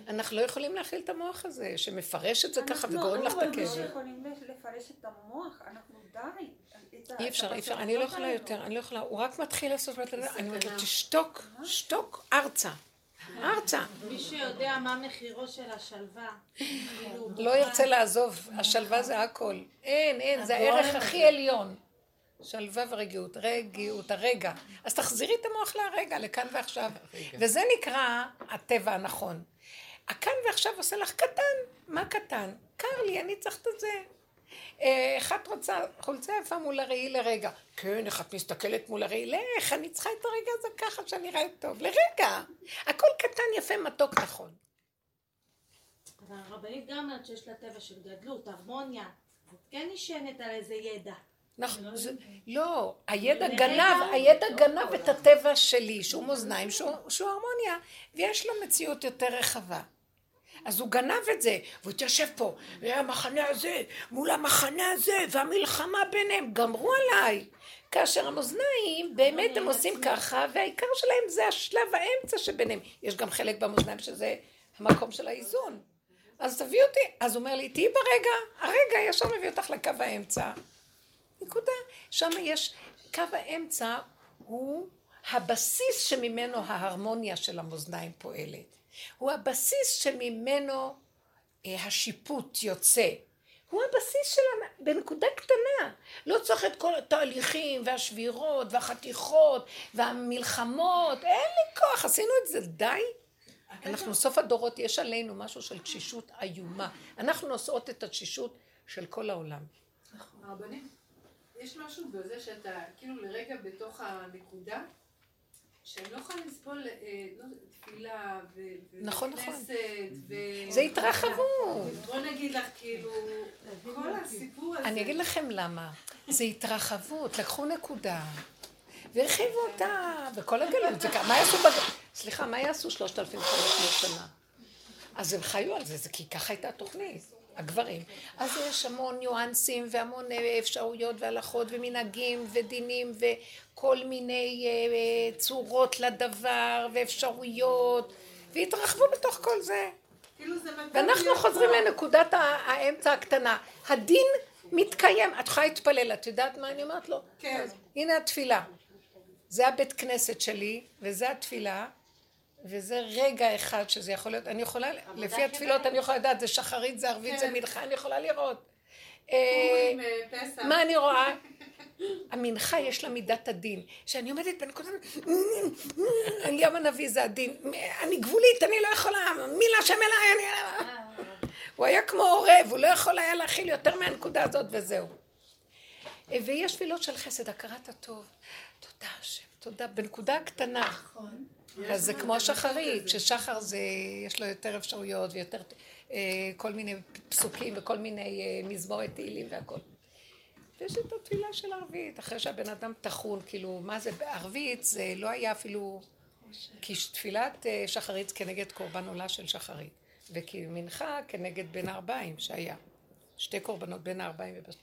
אנחנו לא יכולים להכיל את המוח הזה, שמפרש את זה ככה וגורם לך את הכאב. אנחנו לא יכולים לפרש את המוח, אנחנו די. אי אפשר, אי אפשר, אני לא יכולה יותר, אני לא יכולה, הוא רק מתחיל לעשות, אני אומרת, תשתוק, שתוק, ארצה, ארצה. מי שיודע מה מחירו של השלווה. לא ירצה לעזוב, השלווה זה הכל. אין, זה הערך הכי עליון. שלווה ורגיעות, הרגע. אז תחזירי את המוח להרגע, לכאן ועכשיו. וזה נקרא הטבע הנכון. הכאן ועכשיו עושה לך קטן. מה קטן? קר לי, אני צריכת את זה. אחת רוצה, חולצה יפה מול הראי לרגע. כן, אחת מסתכלת מול הראי, לך, אני צריכה את הרגע הזה ככה שאני רואה טוב. לרגע. הכל קטן, יפה, מתוק, נכון. אבל הרבנית גם אומרת שיש לה טבע של גדלות, הרמוניה. את כן נשענת על איזה ידע. לא, הידע גנב את הטבע שלי, שהוא מאזניים, שהוא הרמוניה, ויש לו מציאות יותר רחבה. אז הוא גנב את זה, והוא התיישב פה, והמחנה הזה, מול המחנה הזה, והמלחמה ביניהם, גמרו עליי. כאשר המאזניים, באמת הם עושים ככה, והעיקר שלהם זה השלב האמצע שביניהם. יש גם חלק במאזניים שזה המקום של האיזון. אז תביא אותי, אז הוא אומר לי, תהי ברגע, הרגע ישר מביא אותך לקו האמצע. נקודה, שם יש, קו האמצע הוא הבסיס שממנו ההרמוניה של המאזניים פועלת. הוא הבסיס שממנו השיפוט יוצא. הוא הבסיס שלה בנקודה קטנה. לא צריך את כל התהליכים והשבירות והחתיכות והמלחמות. אין לי כוח, עשינו את זה די. אנחנו סוף הדורות, יש עלינו משהו של תשישות איומה. אנחנו נושאות את התשישות של כל העולם. הרבנים, יש משהו בזה שאתה כאילו לרגע בתוך הנקודה, שהם לא יכולים לסבול תפילה וכנסת ו... זה התרחבות. בוא נגיד לך כאילו, כל הסיפור הזה... אני אגיד לכם למה. זה התרחבות, לקחו נקודה והרחיבו אותה, וכל הגלות. מה יעשו בגלות? סליחה, מה יעשו 3,500 שנה? אז הם חיו על זה, כי ככה הייתה התוכנית, הגברים. אז יש המון ניואנסים והמון אפשרויות והלכות ומנהגים ודינים וכל מיני צורות לדבר ואפשרויות, והתרחבו בתוך כל זה. ואנחנו חוזרים לנקודת האמצע הקטנה. הדין מתקיים. את יכולה להתפלל, את יודעת מה אני אומרת לו? כן. הנה התפילה. זה הבית כנסת שלי, וזה התפילה, וזה רגע אחד שזה יכול להיות, אני יכולה, לפי התפילות אני יכולה לדעת, זה שחרית, זה ערבית, זה מנחה, אני יכולה לראות. מה אני רואה? המנחה יש לה מידת הדין, שאני עומדת בנקודה, אליהו הנביא זה הדין, אני גבולית, אני לא יכולה, מילה שם אליי, הוא היה כמו עורב, הוא לא יכול היה להכיל יותר מהנקודה הזאת וזהו. ויש תפילות של חסד, הכרת הטוב, תודה השם, תודה, בנקודה הקטנה. נכון. אז זה כמו השחרית, ששחר זה, יש לו יותר אפשרויות ויותר כל מיני פסוקים וכל מיני מזמורת תהילים והכל. ויש את התפילה של ערבית, אחרי שהבן אדם תחון, כאילו, מה זה בערבית, זה לא היה אפילו, כי תפילת שחרית כנגד קורבן עולה של שחרית, וכי מנחה כנגד בין הארבעים שהיה. שתי קורבנות בין הארבעים ובשתי.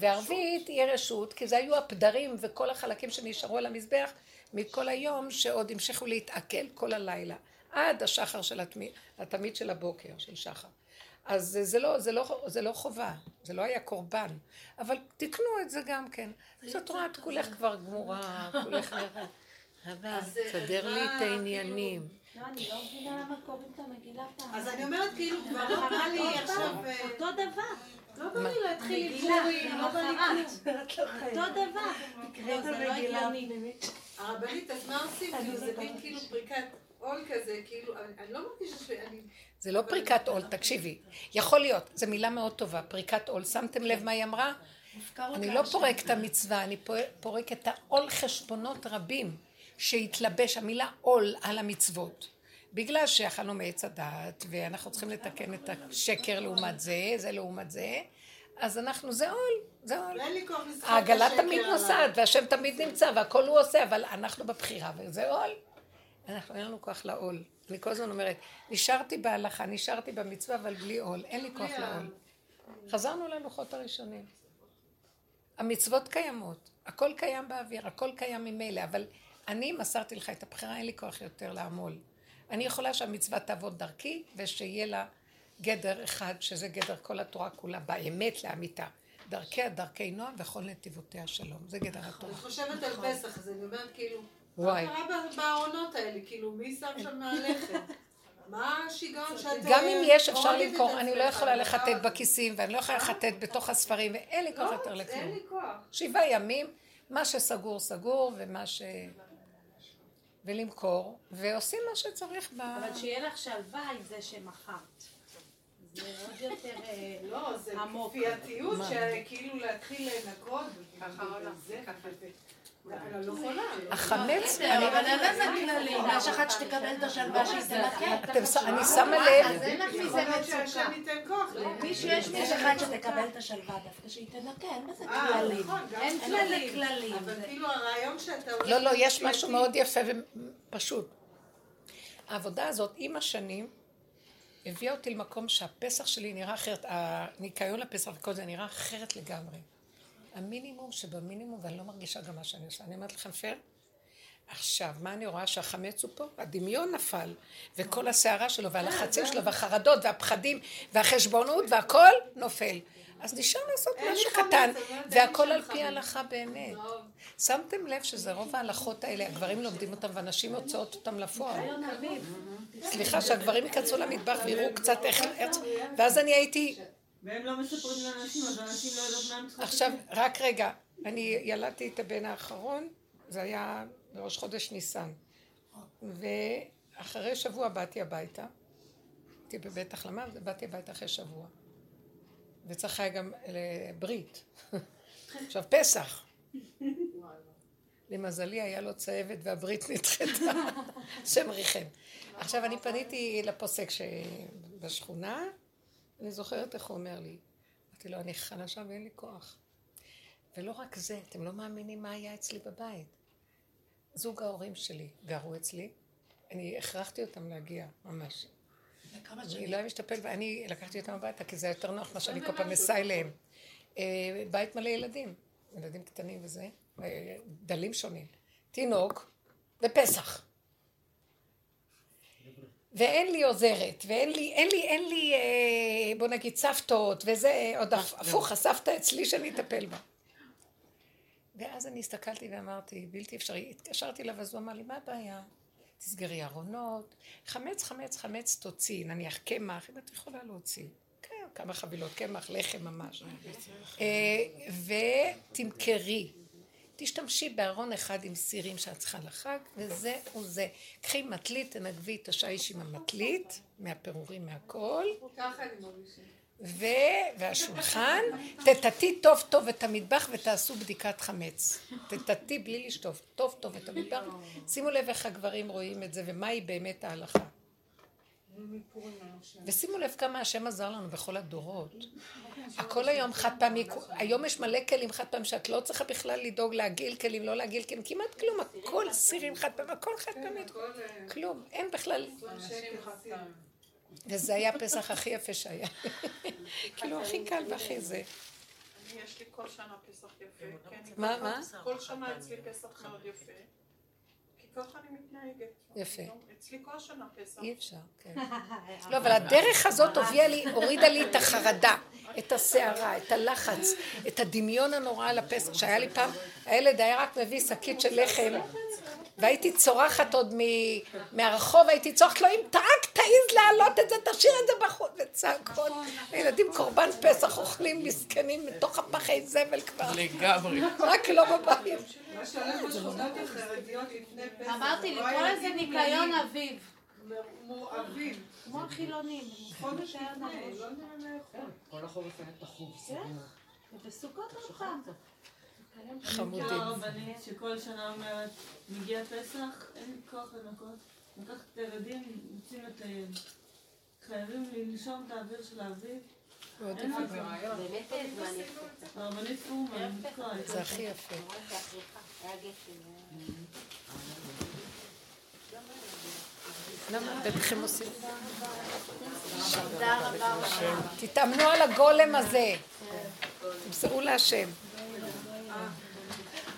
וערבית היא רשות, כי זה היו הפדרים וכל החלקים שנשארו על המזבח מכל היום שעוד המשיכו להתעכל כל הלילה, עד השחר של התמיד של הבוקר, של שחר. אז זה לא חובה, זה לא היה קורבן, אבל תקנו את זה גם כן. זאת רואה, את כולך כבר גמורה, כולך נראה. אבל תסדר לי את העניינים. לא, אני לא מבינה למה קוראים את המגילה פעם. אז אני אומרת כאילו, כבר לא בא לי עכשיו... אותו דבר. לא בא לי להתחיל לבורים, לא בא לי כלום. אותו דבר. תקראת המגילה הפנימית. הרבנית, אז מה עושים? זה בין כאילו פריקת עול כזה, כאילו, אני לא מרגישה שאני... זה לא פריקת עול, תקשיבי. יכול להיות, זו מילה מאוד טובה, פריקת עול. שמתם לב מה היא אמרה? אני לא פורק את המצווה, אני פורק את העול חשבונות רבים. שהתלבש המילה עול על המצוות. בגלל שאכלנו מעץ הדעת, ואנחנו צריכים לתקן את השקר לעומת זה, זה לעומת זה, אז אנחנו, זה עול, זה עול. העגלה תמיד נוסעת, והשם תמיד נמצא, והכל הוא עושה, אבל אנחנו בבחירה, וזה עול. אנחנו, אין לנו כוח לעול. אני כל הזמן אומרת, נשארתי בהלכה, נשארתי במצווה, אבל בלי עול, אין לי כוח לעול. חזרנו ללוחות הראשונים. המצוות קיימות, הכל קיים באוויר, הכל קיים ממילא, אבל... אני מסרתי לך את הבחירה, אין לי כוח יותר לעמול. אני יכולה שהמצווה תעבוד דרכי, ושיהיה לה גדר אחד, שזה גדר כל התורה כולה, באמת לאמיתה. דרכיה, דרכי נועם, וכל נתיבותיה שלום. זה גדר התורה. אני חושבת על פסח, אז אני אומרת כאילו, מה קרה בעונות האלה? כאילו, מי שם שם מהלכת? מה השיגעון שאתה... גם אם יש, אפשר למכור, אני לא יכולה לחטט בכיסים, ואני לא יכולה לחטט בתוך הספרים, ואין לי כוח יותר לכלום. אין לי כוח. 7 ימים, מה שסגור, סגור, ומה ש... ולמכור, ועושים מה שצריך ב... אבל שיהיה לך שלווה עם זה שמחרת. זה עוד יותר עמוק. לא, זה כפייתיות שכאילו להתחיל לנקות, ככה עולה זה, ככה זה. לא, לא חולה. החמץ... אבל אין לך גללי, יש אחת שתקבל את השלווה שזה לכם. אני שמה לב. אז אין לך מזה מצוקה. מי שיש אחת שתקבל את השלווה דווקא שהיא תנקה, אין בזה כללים. אין כללי כללים. אבל כאילו הרעיון שאתה... לא, לא, יש משהו מאוד יפה ופשוט. העבודה הזאת עם השנים הביאה אותי למקום שהפסח שלי נראה אחרת, הניקיון לפסח וכל זה נראה אחרת לגמרי. המינימום שבמינימום, ואני לא מרגישה גם מה שאני עושה. אני אומרת לכם, פייר, עכשיו, מה אני רואה? שהחמץ הוא פה? הדמיון נפל, וכל השערה שלו, והלחצים שלו, והחרדות, והפחדים, והחשבונות, והכל נופל. אז נשאר לעשות משהו קטן, והכל על פי ההלכה באמת. שמתם לב שזה רוב ההלכות האלה, הגברים לומדים אותם, ואנשים הוצאות אותם לפועל. סליחה, שהגברים יקצו למטבח ויראו קצת איך... ואז אני הייתי... והם לא מספרים לאנשים, אז אנשים לא יודעים מה הם צריכים. עכשיו, רק רגע, אני ילדתי את הבן האחרון, זה היה בראש חודש ניסן, ואחרי שבוע באתי הביתה, הייתי בבית החלמה, ובאתי הביתה אחרי שבוע, וצריך היה גם לברית. עכשיו, פסח. למזלי היה לו צהבת והברית נדחתה, שם ריחם. עכשיו אני פניתי לפוסק שבשכונה, אני זוכרת איך הוא אומר לי, אמרתי לו, אני חלשה ואין לי כוח. ולא רק זה, אתם לא מאמינים מה היה אצלי בבית. זוג ההורים שלי גרו אצלי, אני הכרחתי אותם להגיע ממש. אני לא משתפל, ואני לקחתי אותם הביתה, כי זה יותר נוח מה שאני כל פעם מסייע להם. בית מלא ילדים, ילדים קטנים וזה. דלים שונים, תינוק ופסח, ואין לי עוזרת ואין לי בוא נגיד סבתות וזה עוד הפוך, הסבתא אצלי שאני אטפל בה. ואז אני הסתכלתי ואמרתי בלתי אפשרי, התקשרתי לה ואז הוא אמר לי מה הבעיה? תסגרי ארונות, חמץ תוציא, נניח קמח, אם את יכולה להוציא כמה חבילות קמח, לחם ממש, ותמכרי, תשתמשי בארון אחד עם סירים שאת צריכה לחג, וזה וזה. קחי מטלית, תנגבי את השיש עם המטלית, מהפירורים, מהכל. ככה אני מרגישה. והשולחן, תטטי טוב טוב את המטבח ותעשו בדיקת חמץ. תטטי בלי לשטוף, טוב טוב את המטבח. שימו לב איך הגברים רואים את זה, ומה היא באמת ההלכה. ושימו לב כמה השם עזר לנו בכל הדורות. הכל היום חד פעמי, היום יש מלא כלים חד פעמי שאת לא צריכה בכלל לדאוג להגיל כלים, לא להגיל כלים, כמעט כלום, הכל סירים חד פעמי, הכל חד פעמי, כלום, אין בכלל. וזה היה פסח הכי יפה שהיה, כאילו הכי קל והכי זה. יש לי כל שנה פסח יפה. מה, מה? כל שנה אצלי פסח מאוד יפה. ככה אני מתנהגת. יפה. אצלי כל שנה פסח. אי אפשר, כן. לא, אבל הדרך הזאת הורידה לי את החרדה, את הסערה, את הלחץ, את הדמיון הנורא על הפסח, שהיה לי פעם, הילד היה רק מביא שקית של לחם, והייתי צורחת עוד מהרחוב, הייתי צורחת לו, אם תעק תעיז להעלות את זה, תשאיר את זה בחוץ, וצעקות. הילדים קורבן פסח אוכלים מסכנים מתוך הפחי זבל כבר. לגמרי. רק לא בבית. מה שהולך בשכונות החרדיות לפני פסח. אמרתי לי, כל איזה ניקיון אביב. מואביב. כמו החילונים. חודש לפני, לא נראה לאכול. כל החוב לפני תחוב, סבינה. ובסוכות הולכם. חמודים. יש הרבנית שכל שנה אומרת, מגיע פסח, אין לי כוח לנקות, לקחת את הילדים, יוצאים את הילד. חייבים לנשום את האוויר של האביב. אין לי זה. באמת הזמן יפה. הרבנית פורמן, נקרא. זה הכי יפה. למה? בבכם עושים. תתאמנו על הגולם הזה. תמסרו להשם.